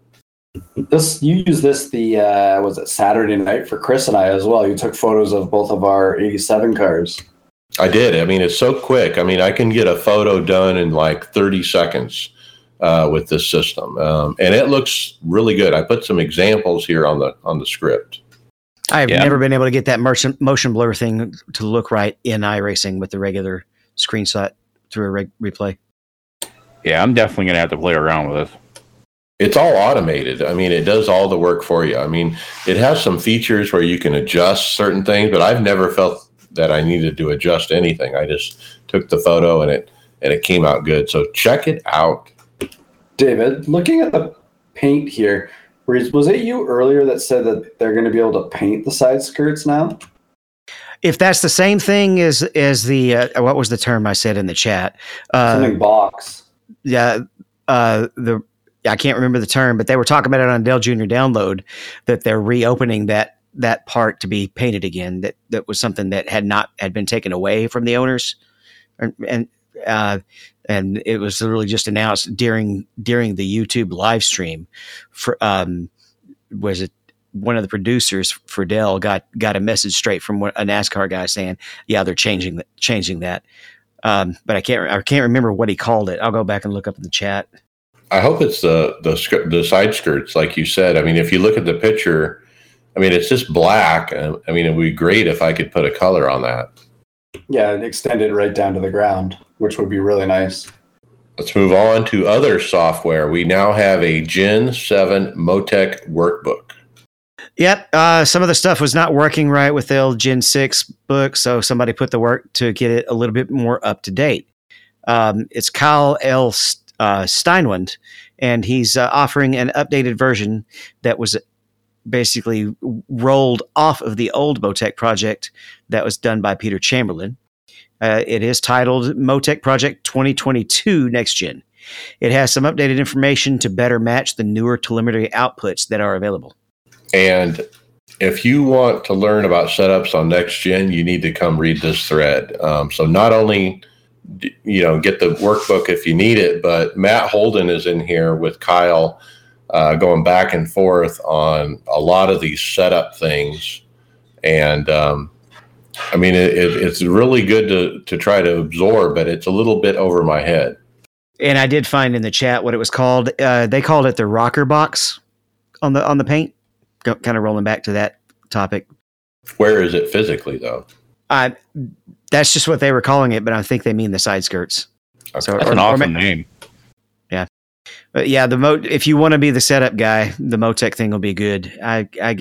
This you use this the uh, was it Saturday night for Chris and I as well. You took photos of both of our eighty-seven cars. I did. I mean, it's so quick. I mean, I can get a photo done in like thirty seconds uh, with this system, um, and it looks really good. I put some examples here on the on the script. I've yeah. never been able to get that motion blur thing to look right in iRacing with the regular screenshot through a reg- replay. Yeah, I'm definitely gonna have to play around with it. It's all automated. I mean, it does all the work for you. I mean, it has some features where you can adjust certain things, but I've never felt that I needed to adjust anything. I just took the photo and it and it came out good. So check it out. David, looking at the paint here, was it you earlier that said that they're going to be able to paint the side skirts now? If that's the same thing as, as the, uh, what was the term I said in the chat? Uh, Something box. Yeah. Uh, the, I can't remember the term, but they were talking about it on Dell Junior Download that they're reopening that that part to be painted again. That that was something that had not had been taken away from the owners, and and, uh, and it was really just announced during during the YouTube live stream. For um, was it one of the producers for Dell got got a message straight from a NASCAR guy saying, "Yeah, they're changing that, changing that," um, but I can't I can't remember what he called it. I'll go back and look up in the chat. I hope it's the, the the side skirts, like you said. I mean, if you look at the picture, I mean, it's just black. I mean, it would be great if I could put a color on that. Yeah, and extend it right down to the ground, which would be really nice. Let's move on to other software. We now have a Gen seven Motec workbook. Yep, uh, some of the stuff was not working right with the old Gen six book, so somebody put the work to get it a little bit more up to date. Um, it's Kyle L. Uh, Steinwand, and he's uh, offering an updated version that was basically rolled off of the old Motec project that was done by Peter Chamberlain. Uh, it is titled Motec Project twenty twenty-two Next Gen. It has some updated information to better match the newer telemetry outputs that are available. And if you want to learn about setups on Next Gen, you need to come read this thread. Um, so not only... you know, get the workbook if you need it. But Matt Holden is in here with Kyle uh, going back and forth on a lot of these setup things. And um, I mean, it, it's really good to, to try to absorb, but it's a little bit over my head. And I did find in the chat what it was called. Uh, they called it the rocker box on the on the paint. Go, kind of rolling back to that topic. Where is it physically, though? Uh, that's just what they were calling it, but I think they mean the side skirts. Okay. So, that's or, an awesome or, name. Yeah. But yeah, the Mo- if you want to be the setup guy, the Motec thing will be good. I, I,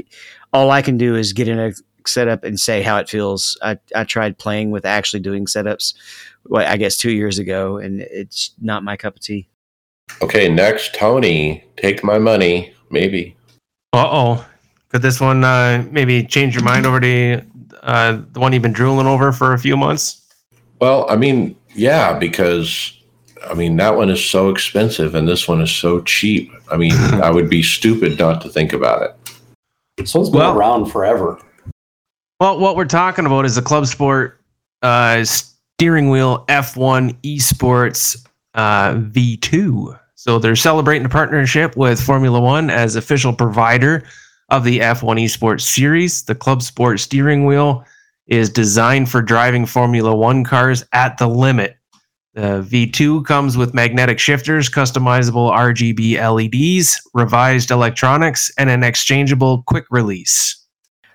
all I can do is get in a setup and say how it feels. I, I tried playing with actually doing setups, well, I guess two years ago, and it's not my cup of tea. Okay, next, Tony, take my money, maybe. Uh-oh. Could this one uh, maybe change your mind over to uh, the one you've been drooling over for a few months? Well, I mean, yeah, because, I mean, that one is so expensive and this one is so cheap. I mean, I would be stupid not to think about it. This one's been well, around forever. Well, what we're talking about is the Club Sport uh, Steering Wheel F one Esports uh, V two. So they're celebrating a partnership with Formula One as official provider of the F one Esports Series. The Club Sport Steering Wheel is designed for driving Formula One cars at the limit. The V two comes with magnetic shifters, customizable R G B L E Ds, revised electronics, and an exchangeable quick release.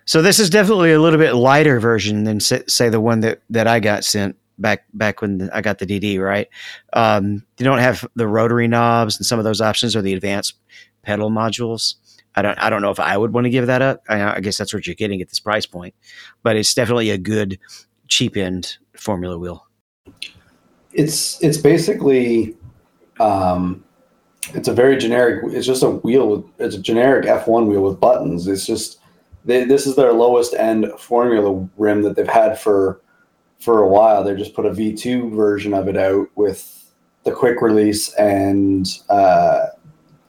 So this is definitely a little bit lighter version than say the one that, that I got sent back back when I got the D D, right? Um, you don't have the rotary knobs and some of those options or the advanced pedal modules. I don't I don't know if I would want to give that up. I, I guess that's what you're getting at this price point, but it's definitely a good cheap end Formula wheel. It's it's basically um, it's a very generic. It's just a wheel. With, it's a generic F one wheel with buttons. It's just. They, this is their lowest end Formula rim that they've had for for a while. They just put a V two version of it out with the quick release and uh,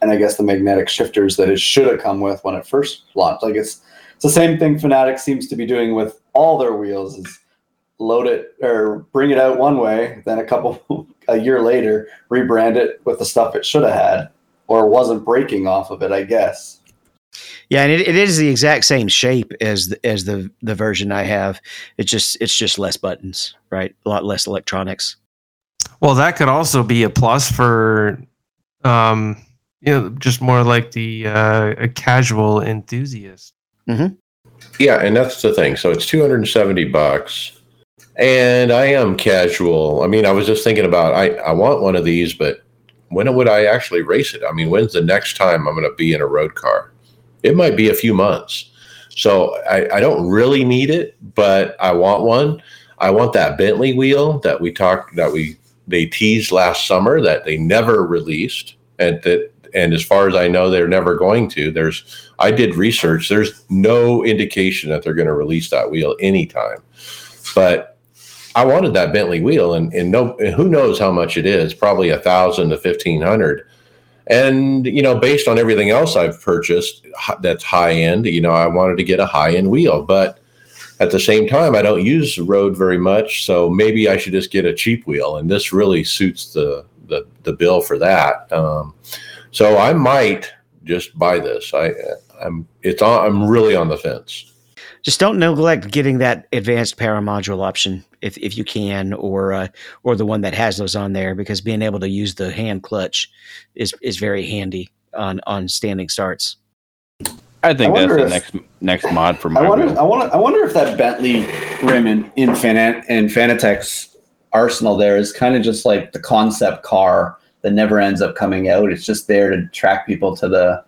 and I guess the magnetic shifters that it should have come with when it first launched. Like it's it's the same thing Fanatec seems to be doing with all their wheels: is load it or bring it out one way, then a couple a year later rebrand it with the stuff it should have had or wasn't breaking off of it, I guess. Yeah, and it, it is the exact same shape as the, as the the version I have. It's just it's just less buttons, right? A lot less electronics. Well, that could also be a plus for, um, you know, just more like the uh, a casual enthusiast. Mm-hmm. Yeah, and that's the thing. So it's two hundred seventy bucks, and I am casual. I mean, I was just thinking about I I want one of these, but when would I actually race it? I mean, when's the next time I'm going to be in a road car? It might be a few months. So I, I don't really need it, but I want one. I want that Bentley wheel that we talked, that we, they teased last summer that they never released. And that, and as far as I know, they're never going to. There's, I did research. There's no indication that they're going to release that wheel anytime, but I wanted that Bentley wheel and, and no, and who knows how much it is, probably a thousand to fifteen hundred. And, you know, based on everything else I've purchased that's high end, you know, I wanted to get a high end wheel. But at the same time, I don't use the road very much. So maybe I should just get a cheap wheel. And this really suits the the, the bill for that. Um, so I might just buy this. I, I'm it's on, I'm really on the fence. Just don't neglect getting that advanced power module option if if you can, or uh, or the one that has those on there, because being able to use the hand clutch is is very handy on, on standing starts. I think I that's the if, next next mod for my. I wonder. Room. I want. I wonder if that Bentley rim in in Fan in Fanatec's arsenal there is kind of just like the concept car that never ends up coming out. It's just there to track people to the.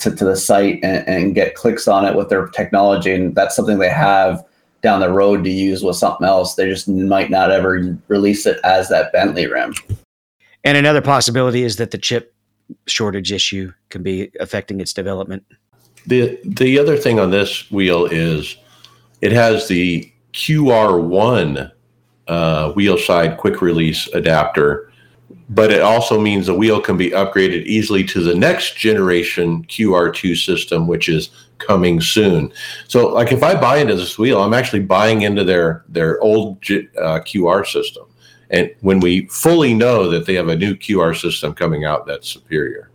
To, to the site and, and get clicks on it with their technology, and that's something they have down the road to use with something else. They just might not ever release it as that Bentley rim. And another possibility is that the chip shortage issue can be affecting its development. The the other thing on this wheel is it has the Q R one uh, wheel side quick release adapter. But it also means the wheel can be upgraded easily to the next generation Q R two system, which is coming soon. So, like, if I buy into this wheel, I'm actually buying into their their old uh, Q R system. And when we fully know that they have a new Q R system coming out that's superior.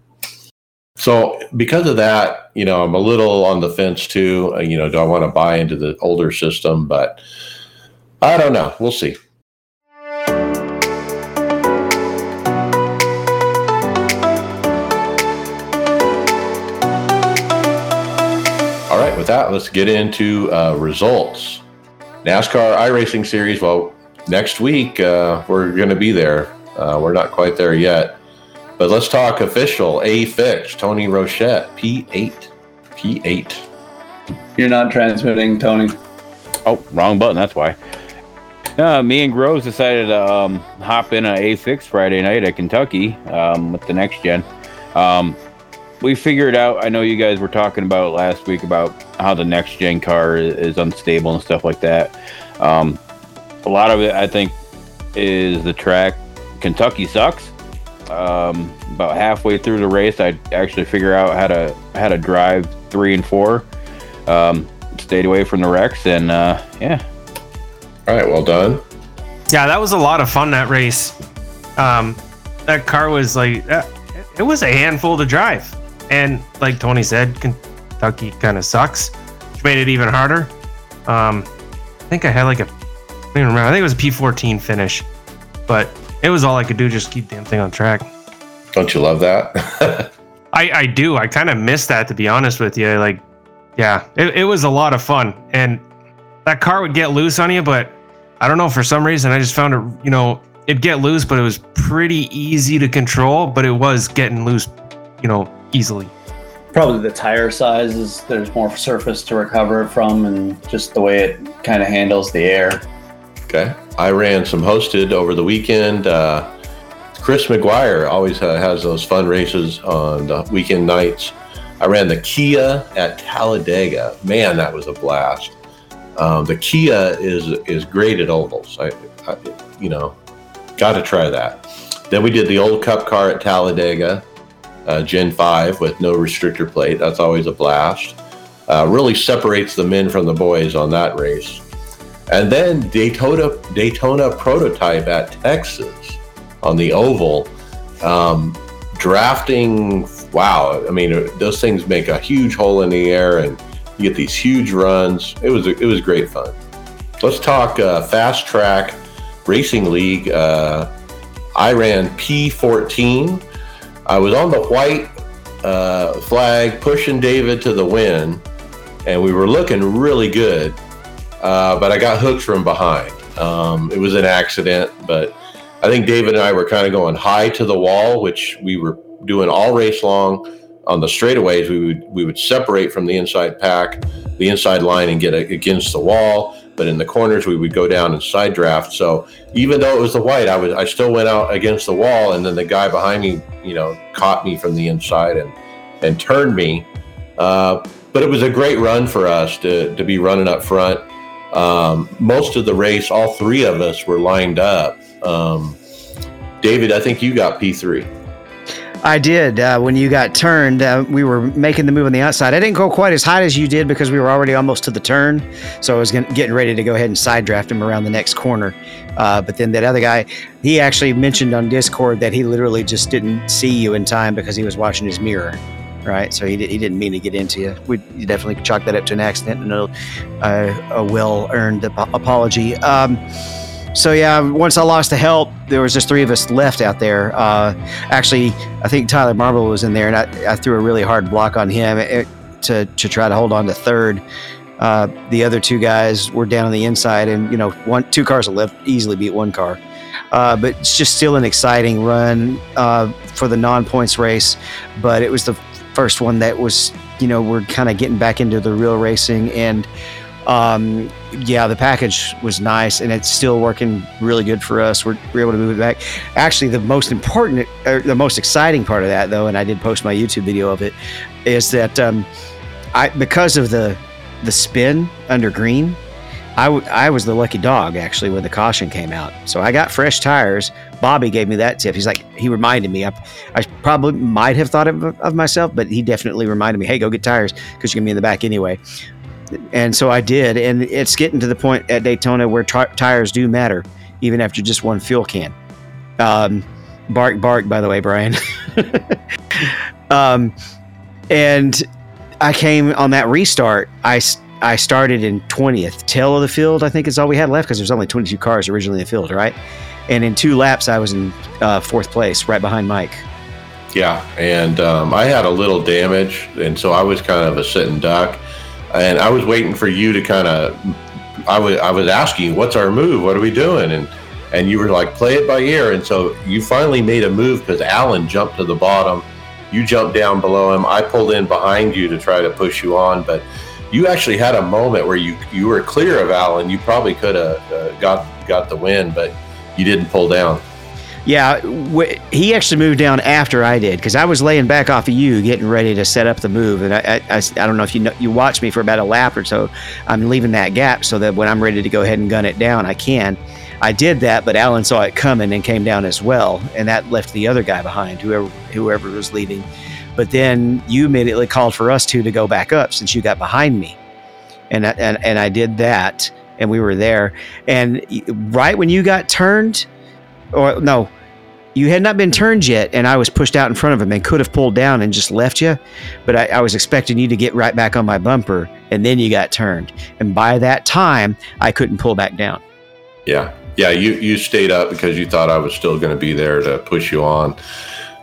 So, because of that, you know, I'm a little on the fence too. You know, do I want to buy into the older system? But I don't know. We'll see. All right, with that, let's get into uh, results. NASCAR iRacing Series. Well, next week uh, we're going to be there. Uh, we're not quite there yet, but let's talk official. A-Fix, Tony Rochette, P eight. P eight. You're not transmitting, Tony. Oh, wrong button. That's why. Uh, me and Groves decided to um, hop in an A-Fix Friday night at Kentucky um, with the next gen. Um, We figured out, I know you guys were talking about last week about how the next gen car is unstable and stuff like that. Um, a lot of it, I think, is the track. Kentucky sucks. Um, about halfway through the race, I actually figure out how to how to drive three and four. Um, stayed away from the wrecks, and uh, yeah. All right, well done. Yeah, that was a lot of fun, that race. Um, that car was like, uh, it was a handful to drive. And like Tony said, Kentucky kind of sucks, which made it even harder. Um, I think I had like a, I don't even remember. I think it was a P fourteen finish, but it was all I could do. Just keep damn thing on track. Don't you love that? I, I do. I kind of miss that, to be honest with you. Like, yeah, it, it was a lot of fun, and that car would get loose on you, but I don't know. For some reason, I just found it, you know, it'd get loose, but it was pretty easy to control, but it was getting loose, you know, easily. Probably the tire sizes, there's more surface to recover from, and just the way it kind of handles the air. Okay. I ran some hosted over the weekend. Uh, Chris McGuire always uh, has those fun races on the weekend nights. I ran the Kia at Talladega. Man, that was a blast. Um, the Kia is is great at ovals. I, I you know, got to try that. Then we did the old Cup car at Talladega. Uh, Gen five with no restrictor plate. That's always a blast. Uh, really separates the men from the boys on that race. And then Daytona Daytona prototype at Texas on the oval. Um, drafting, wow. I mean, those things make a huge hole in the air, and you get these huge runs. It was it was great fun. Let's talk uh, Fast Track Racing League. Uh, I ran P fourteen. I was on the white uh, flag pushing David to the win, and we were looking really good, uh, but I got hooked from behind. Um, it was an accident, but I think David and I were kind of going high to the wall, which we were doing all race long. On the straightaways, we would we would separate from the inside pack, the inside line, and get against the wall. But in the corners, we would go down and side draft. So even though it was the white, I was I still went out against the wall, and then the guy behind me, you know, caught me from the inside and and turned me. Uh, but it was a great run for us to to be running up front. Um, most of the race, all three of us were lined up. Um, David, I think you got P three. I did. Uh, when you got turned, uh, we were making the move on the outside. I didn't go quite as high as you did because we were already almost to the turn. So I was gonna, getting ready to go ahead and side draft him around the next corner. Uh, but then that other guy, he actually mentioned on Discord that he literally just didn't see you in time because he was watching his mirror. Right. So he, did, he didn't mean to get into you. We you definitely chalk that up to an accident and a, uh, a well-earned ap- apology. Um So, yeah, once I lost the help, there was just three of us left out there. Uh, actually, I think Tyler Marble was in there, and I, I threw a really hard block on him it, to, to try to hold on to third. Uh, the other two guys were down on the inside, and, you know, one two cars left easily beat one car. Uh, but it's just still an exciting run uh, for the non-points race. But it was the first one that was, you know, we're kind of getting back into the real racing, and Um, yeah, the package was nice, and it's still working really good for us. We're, we're able to move it back. Actually, the most important, or the most exciting part of that, though, and I did post my YouTube video of it, is that um, I because of the the spin under green, I, w- I was the lucky dog, actually, when the caution came out. So I got fresh tires. Bobby gave me that tip. He's like, he reminded me. I, I probably might have thought of, of myself, but he definitely reminded me, hey, go get tires because you're going to be in the back anyway. And so I did, and it's getting to the point at Daytona where t- tires do matter, even after just one fuel can. Um, bark, bark, by the way, Brian. um, and I came on that restart. I, I started in twentieth. Tail of the field, I think, is all we had left because there's only twenty-two cars originally in the field, right? And in two laps, I was in uh, fourth place, right behind Mike. Yeah, and um, I had a little damage, and so I was kind of a sitting duck. And I was waiting for you to kind of, I was I was asking, what's our move? What are we doing? And and you were like, play it by ear. And so you finally made a move because Alan jumped to the bottom. You jumped down below him. I pulled in behind you to try to push you on, but you actually had a moment where you, you were clear of Alan. You probably could have uh, got got the win, but you didn't pull down. Yeah, w- he actually moved down after I did because I was laying back off of you, getting ready to set up the move. And I, I, I, I don't know if you know, you watched me for about a lap or so. I'm leaving that gap so that when I'm ready to go ahead and gun it down, I can. I did that, but Alan saw it coming and came down as well, and that left the other guy behind, whoever whoever was leading. But then you immediately called for us two to go back up since you got behind me, and I, and and I did that, and we were there. And right when you got turned. Or no, you had not been turned yet, and I was pushed out in front of him and could have pulled down and just left you, but I, I was expecting you to get right back on my bumper, and then you got turned. And by that time, I couldn't pull back down. Yeah, yeah, you, you stayed up because you thought I was still going to be there to push you on.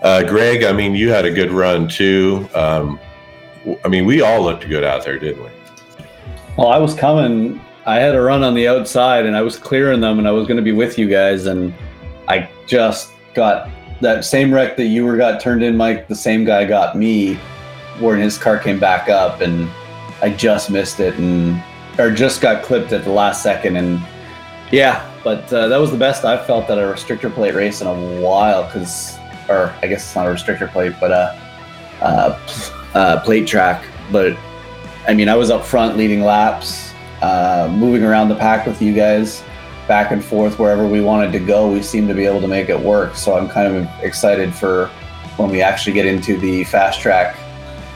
Uh, Greg, I mean, you had a good run, too. Um, I mean, we all looked good out there, didn't we? Well, I was coming. I had a run on the outside, and I was clearing them, and I was going to be with you guys, and I just got that same wreck that you were got turned in, Mike. The same guy got me when his car came back up, and I just missed it, and or just got clipped at the last second. And yeah, but uh, that was the best I've felt at a restrictor plate race in a while, because, or I guess it's not a restrictor plate, but a, a, a plate track. But I mean, I was up front leading laps, uh, moving around the pack with you guys. Back and forth wherever we wanted to go, we seemed to be able to make it work. So I'm kind of excited for when we actually get into the fast track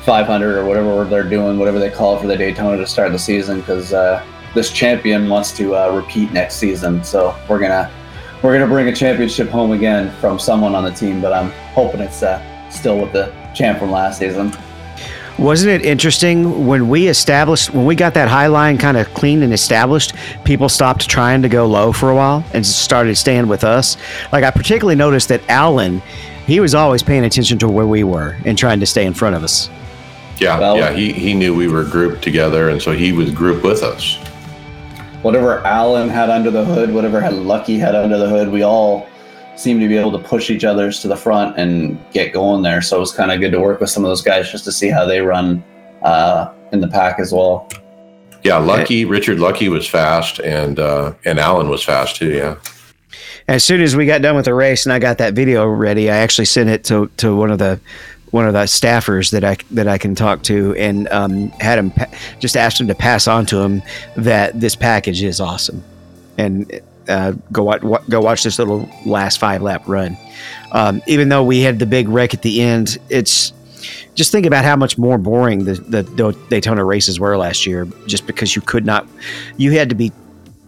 five hundred or whatever they're doing, whatever they call it for the Daytona to start the season, because uh, this champion wants to uh, repeat next season. So we're gonna we're gonna bring a championship home again from someone on the team, but I'm hoping it's uh, still with the champ from last season. Wasn't it interesting when we established, when we got that high line kind of clean and established, people stopped trying to go low for a while and started staying with us. Like I particularly noticed that Alan, he was always paying attention to where we were and trying to stay in front of us. Yeah, well, yeah, he, he knew we were grouped together, and so he was grouped with us. Whatever Alan had under the hood, whatever had Lucky had under the hood, we all seem to be able to push each other's to the front and get going there. So it was kind of good to work with some of those guys just to see how they run uh, in the pack as well. Yeah, Lucky, Richard Lucky was fast, and uh, and Alan was fast too, yeah. As soon as we got done with the race and I got that video ready, I actually sent it to, to one of the one of the staffers that I that I can talk to, and um, had him pa- just asked him to pass on to him that this package is awesome. And Uh, go watch go watch this little last five lap run. Um, even though we had the big wreck at the end, it's just think about how much more boring the, the, the Daytona races were last year. Just because you could not, you had to be,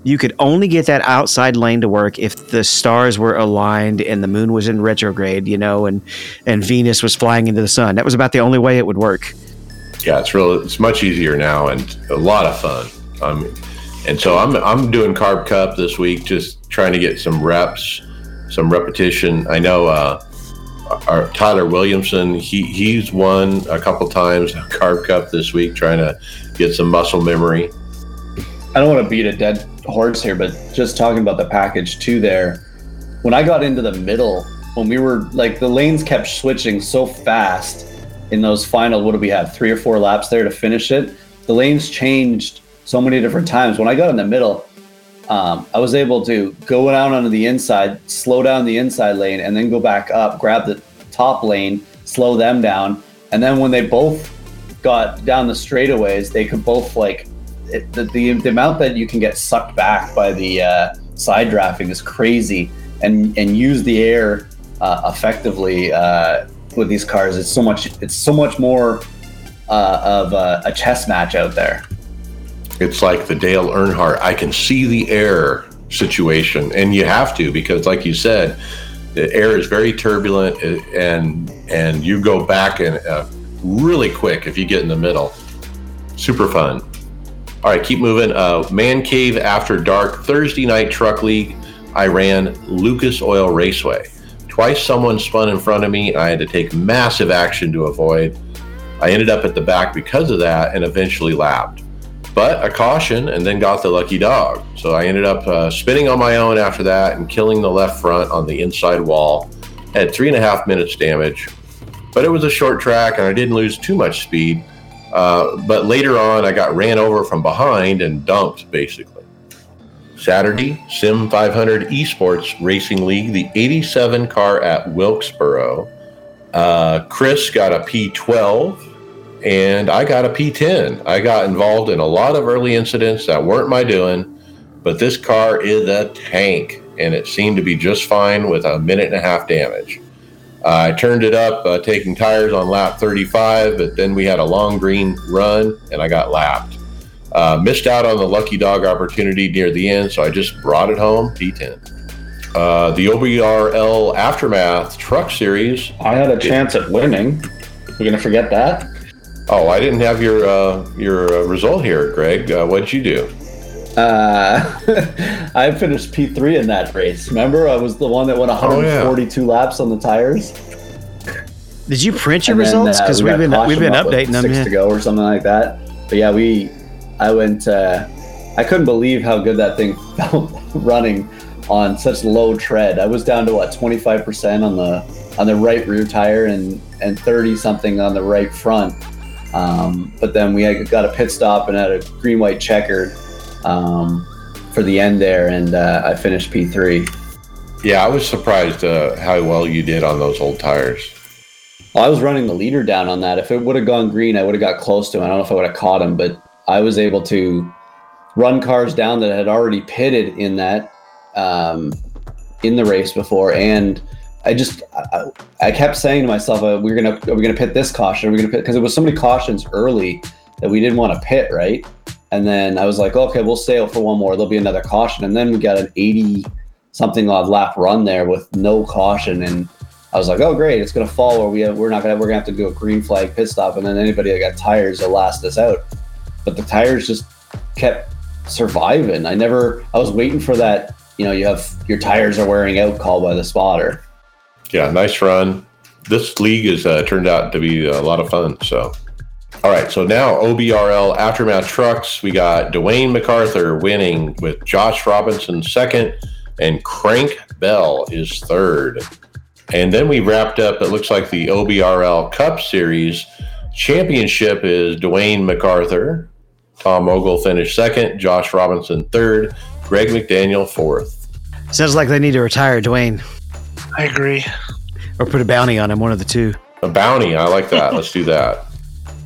you could only get that outside lane to work if the stars were aligned and the moon was in retrograde, you know, and and Venus was flying into the sun. That was about the only way it would work. Yeah, it's real. It's much easier now and a lot of fun. I mean. And so I'm I'm doing Carb Cup this week, just trying to get some reps, some repetition. I know uh, our Tyler Williamson, he, he's won a couple times Carb Cup this week, trying to get some muscle memory. I don't want to beat a dead horse here, but just talking about the package too there, when I got into the middle, when we were, like the lanes kept switching so fast in those final, what do we have, three or four laps there to finish it? The lanes changed so many different times. When I got in the middle, um, I was able to go down onto the inside, slow down the inside lane, and then go back up, grab the top lane, slow them down. And then when they both got down the straightaways, they could both like, it, the, the, the amount that you can get sucked back by the uh, side drafting is crazy, and, and use the air uh, effectively uh, with these cars. It's so much, it's so much more uh, of a, a chess match out there. It's like the Dale Earnhardt, I can see the air situation. And you have to, because like you said, the air is very turbulent, and and you go back and uh, really quick if you get in the middle. Super fun. All right, keep moving. Uh, Man Cave After Dark, Thursday Night Truck League. I ran Lucas Oil Raceway. Twice someone spun in front of me, and I had to take massive action to avoid. I ended up at the back because of that and eventually lapped. But a caution and then got the lucky dog. So I ended up uh, spinning on my own after that and killing the left front on the inside wall. I had three and a half minutes damage, but it was a short track and I didn't lose too much speed. Uh, but later on, I got ran over from behind and dumped, basically. Saturday, Sim five hundred Esports Racing League, the eighty-seven car at Wilkesboro. Uh, Chris got a P twelve. And I got a P ten. I got involved in a lot of early incidents that weren't my doing, but this car is a tank, and it seemed to be just fine with a minute and a half damage. Uh, I turned it up, uh, taking tires on lap thirty-five, but then we had a long green run, and I got lapped. Uh, missed out on the lucky dog opportunity near the end, so I just brought it home, P ten. Uh, the O B R L Aftermath Truck Series. I had a chance at winning. We're gonna forget that? Oh, I didn't have your uh, your uh, result here, Greg. Uh, what'd you do? Uh, I finished P three in that race. Remember, I was the one that went one forty-two oh, yeah. laps on the tires. Did you print your and results? Because uh, we we've been we've been updating them. Six yeah. to go or something like that. But yeah, we I went. Uh, I couldn't believe how good that thing felt running on such low tread. I was down to what twenty-five percent on the on the right rear tire and and thirty something on the right front. Um, but then we had, got a pit stop and had a green white checkered um, for the end there, and uh, I finished P three. Yeah, I was surprised uh, how well you did on those old tires. Well, I was running the leader down on that. If it would have gone green, I would have got close to him. I don't know if I would have caught him, but I was able to run cars down that had already pitted in that um, in the race before, and I just, I, I kept saying to myself, uh, we're gonna, are we gonna pit this caution? Are we gonna pit? Because it was so many cautions early that we didn't want to pit, right? And then I was like, okay, we'll sail for one more. There'll be another caution. And then we got an eighty something odd lap run there with no caution. And I was like, oh great, it's gonna fall where we have, we're not gonna, we're gonna have to do a green flag pit stop. And then anybody that got tires will last us out. But the tires just kept surviving. I never, I was waiting for that. You know, you have your tires are wearing out call by the spotter. Yeah, nice run. This league has uh, turned out to be a lot of fun. So, all right. So now O B R L Aftermath Trucks. We got Dwayne MacArthur winning with Josh Robinson second, and Crank Bell is third. And then we wrapped up. It looks like the O B R L Cup Series championship is Dwayne MacArthur. Tom Ogle finished second. Josh Robinson third. Greg McDaniel fourth. Sounds like they need to retire Dwayne. I agree. Or put a bounty on him, one of the two. A bounty. I like that. Let's do that.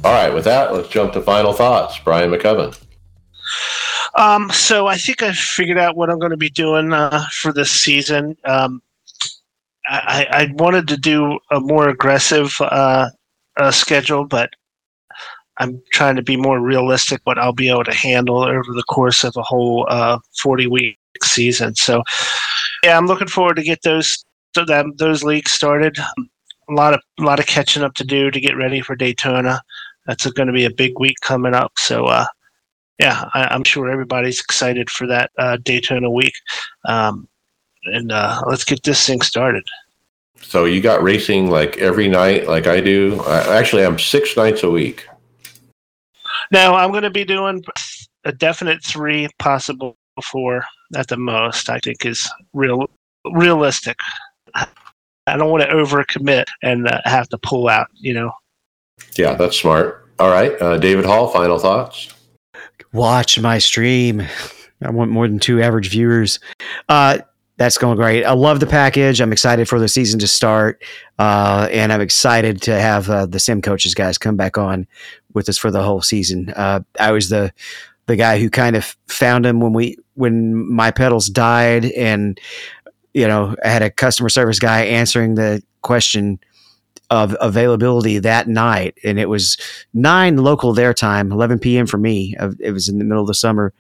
All right. With that, let's jump to final thoughts. Brian McCubbin. Um, so I think I figured out what I'm going to be doing uh, for this season. Um, I, I wanted to do a more aggressive uh, uh, schedule, but I'm trying to be more realistic what I'll be able to handle over the course of a whole uh, forty-week season. So, yeah, I'm looking forward to get those So that those leagues started. A lot of a lot of catching up to do to get ready for Daytona. That's going to be a big week coming up. So, uh, yeah, I, I'm sure everybody's excited for that uh, Daytona week. Um, and uh, let's get this thing started. So you got racing like every night, like I do. I, actually, I'm six nights a week. No, I'm going to be doing a definite three, possible four at the most. I think is real realistic. I don't want to overcommit and uh, have to pull out, you know. Yeah, that's smart. All right. Uh, David Hall, final thoughts. Watch my stream. I want more than two average viewers. Uh, that's going great. I love the package. I'm excited for the season to start. Uh, and I'm excited to have uh, the Sim Coaches guys come back on with us for the whole season. Uh, I was the the guy who kind of found him when we when my pedals died, and you know, I had a customer service guy answering the question of availability that night. And it was nine local their time, eleven p.m. for me. It was in the middle of the summer.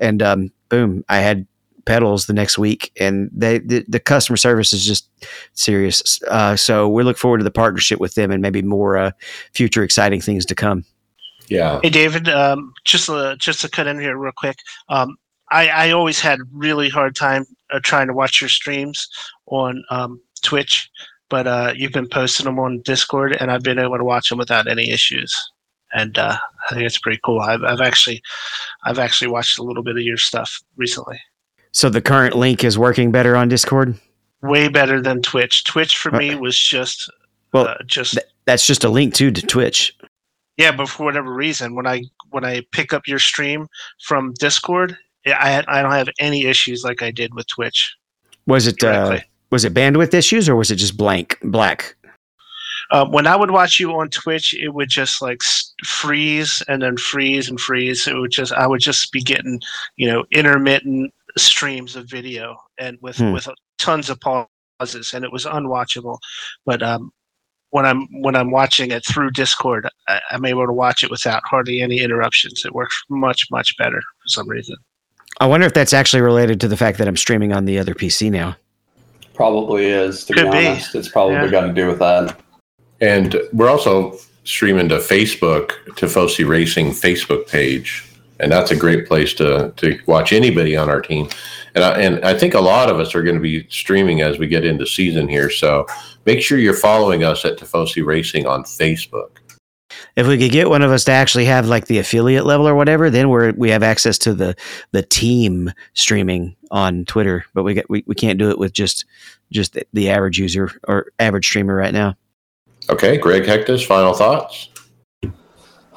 And um, boom, I had pedals the next week. And they, the, the customer service is just serious. Uh, so we look forward to the partnership with them and maybe more uh, future exciting things to come. Yeah. Hey, David, um, just uh, just to cut in here real quick. Um, I, I always had really hard time uh, trying to watch your streams on um, Twitch, but uh, you've been posting them on Discord, and I've been able to watch them without any issues. And uh, I think it's pretty cool. I've, I've actually, I've actually watched a little bit of your stuff recently. So the current link is working better on Discord? Way better than Twitch. Twitch for me was just, well, uh, just th- that's just a link too to Twitch. Yeah, but for whatever reason, when I when I pick up your stream from Discord, I I don't have any issues like I did with Twitch. Was it uh, was it bandwidth issues or was it just blank black? Uh, when I would watch you on Twitch, it would just like freeze and then freeze and freeze. It would just I would just be getting you know intermittent streams of video and with hmm. with tons of pauses, and it was unwatchable. But um. When I'm when I'm watching it through Discord, I, I'm able to watch it without hardly any interruptions. It works much, much better for some reason. I wonder if that's actually related to the fact that I'm streaming on the other P C now. Probably is, to Could be honest. Be. It's probably yeah. got to do with that. And we're also streaming to Facebook, to F O C Racing Facebook page. And that's a great place to to watch anybody on our team. And I, and I think a lot of us are going to be streaming as we get into season here. So make sure you're following us at Tifosi Racing on Facebook. If we could get one of us to actually have like the affiliate level or whatever, then we're, we have access to the, the team streaming on Twitter. But we, get, we we can't do it with just just the, the average user or average streamer right now. Okay, Greg Hectus, final thoughts?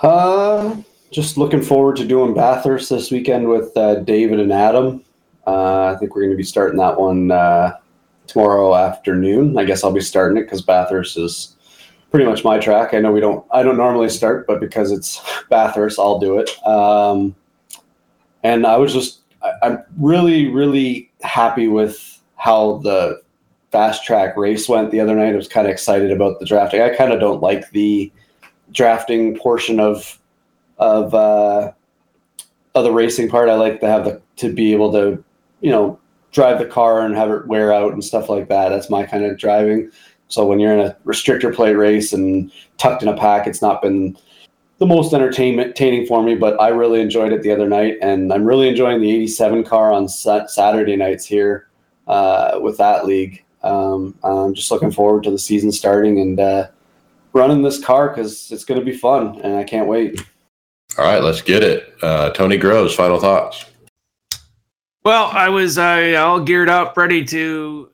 Uh, just looking forward to doing Bathurst this weekend with uh, David and Adam. Uh, I think we're going to be starting that one uh, tomorrow afternoon. I guess I'll be starting it because Bathurst is pretty much my track. I know we don't, I don't normally start, but because it's Bathurst, I'll do it. Um, and I was just, I, I'm really, really happy with how the fast track race went the other night. I was kind of excited about the drafting. I kind of don't like the drafting portion of, of, uh, of the racing part. I like to have the, to be able to, you know, drive the car and have it wear out and stuff like that. That's my kind of driving. So when you're in a restrictor plate race and tucked in a pack, it's not been the most entertaining for me, but I really enjoyed it the other night. And I'm really enjoying the eighty-seven car on sa- Saturday nights here uh, with that league. Um, I'm just looking forward to the season starting and uh, running this car because it's going to be fun and I can't wait. All right, let's get it. Uh, Tony Groves, final thoughts. Well, I was uh, all geared up, ready to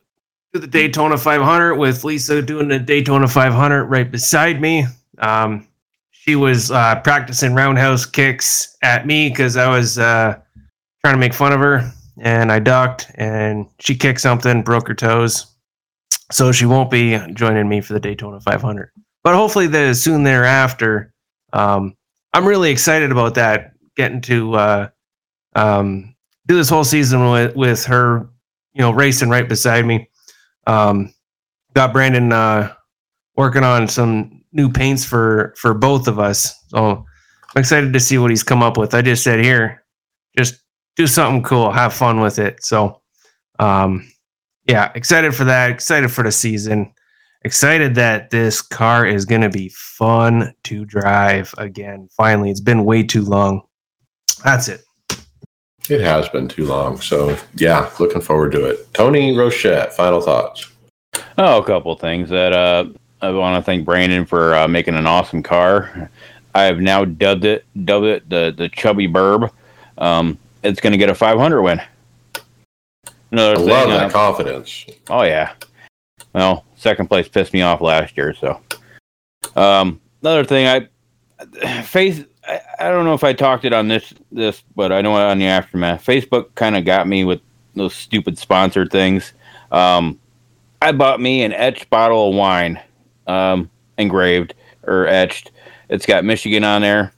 do the Daytona five hundred with Lisa doing the Daytona five hundred right beside me. Um, she was uh, practicing roundhouse kicks at me because I was uh, trying to make fun of her, and I ducked, and she kicked something, broke her toes. So she won't be joining me for the Daytona five hundred. But hopefully the, soon thereafter. Um, I'm really excited about that, getting to... Uh, um, do this whole season with, with her, you know, racing right beside me. Um, got Brandon uh, working on some new paints for, for both of us. So I'm excited to see what he's come up with. I just said, here, just do something cool. Have fun with it. So, um, yeah, excited for that. Excited for the season. Excited that this car is going to be fun to drive again. Finally, it's been way too long. That's it. It has been too long. So, yeah, looking forward to it. Tony Rochette, final thoughts. Oh, a couple things. That uh, I want to thank Brandon for uh, making an awesome car. I have now dubbed it dubbed it the, the Chubby Burb. Um, it's going to get a five hundred win. Another I thing, love that uh, confidence. Oh, yeah. Well, second place pissed me off last year. So, um, another thing, I face. I don't know if I talked it on this, this, but I know on the aftermath, Facebook kind of got me with those stupid sponsor things. Um, I bought me an etched bottle of wine, um, engraved or etched. It's got Michigan on there.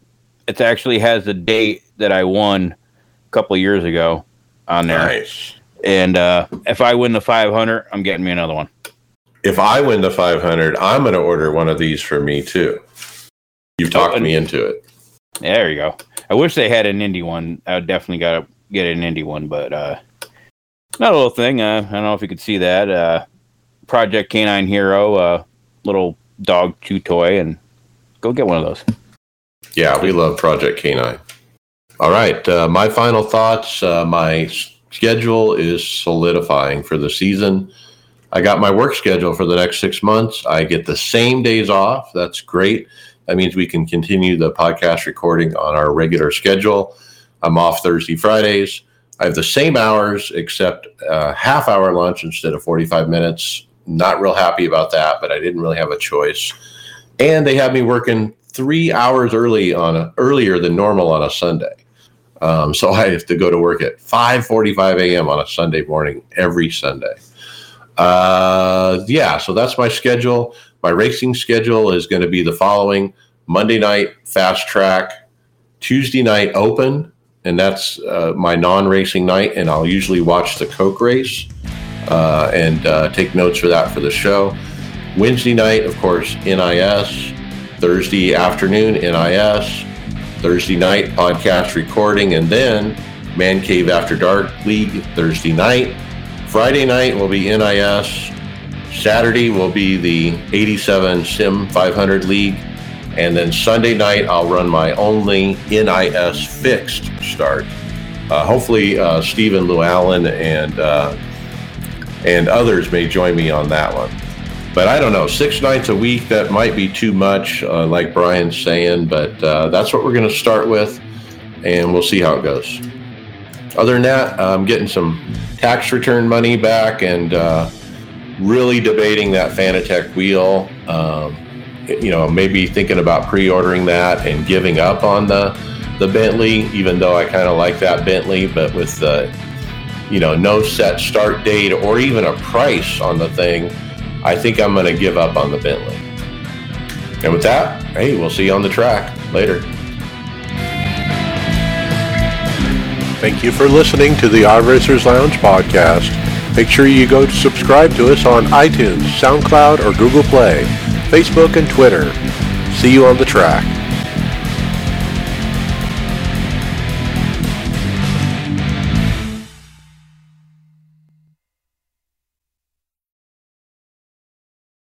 It actually has the date that I won a couple of years ago on there. Nice. And uh, if I win the five hundred, I'm getting me another one. If I win the five hundred, I'm going to order one of these for me too. You've talked oh, me into it. There you go. I wish they had an indie one. I would definitely gotta get an indie one, but uh, not a little thing. Uh, I don't know if you could see that. Uh, Project Canine Hero, uh, little dog chew toy, and go get one of those. Yeah, we love Project Kenai. All right, uh, my final thoughts. Uh, my schedule is solidifying for the season. I got my work schedule for the next six months. I get the same days off. That's great. That means we can continue the podcast recording on our regular schedule. I'm off Thursday, Fridays. I have the same hours, except a half hour lunch instead of forty-five minutes. Not real happy about that, but I didn't really have a choice. And they have me working three hours early on a, earlier than normal on a Sunday. Um, so I have to go to work at five forty-five a.m. on a Sunday morning every Sunday. Uh, yeah, so that's my schedule. My racing schedule is going to be the following: Monday night, fast track, Tuesday night, open, and that's uh, my non-racing night, and I'll usually watch the Coke race uh, and uh, take notes for that for the show. Wednesday night, of course, N I S. Thursday afternoon, N I S. Thursday night, podcast recording, and then Man Cave After Dark League Thursday night. Friday night will be N I S. Saturday will be the eighty-seven Sim five hundred League. And then Sunday night, I'll run my only N I S fixed start. Uh, hopefully, uh, Steve and Lou Allen and, uh, and others may join me on that one. But I don't know, six nights a week, that might be too much, uh, like Brian's saying, but uh, that's what we're going to start with, and we'll see how it goes. Other than that, I'm getting some tax return money back and uh, really debating that Fanatec wheel. Um, you know, maybe thinking about pre-ordering that and giving up on the the Bentley, even though I kind of like that Bentley, but with the, you know, no set start date or even a price on the thing, I think I'm going to give up on the Bentley. And with that, hey, we'll see you on the track later. Thank you for listening to the iRacers Lounge podcast. Make sure you go to subscribe to us on iTunes, SoundCloud, or Google Play, Facebook, and Twitter. See you on the track.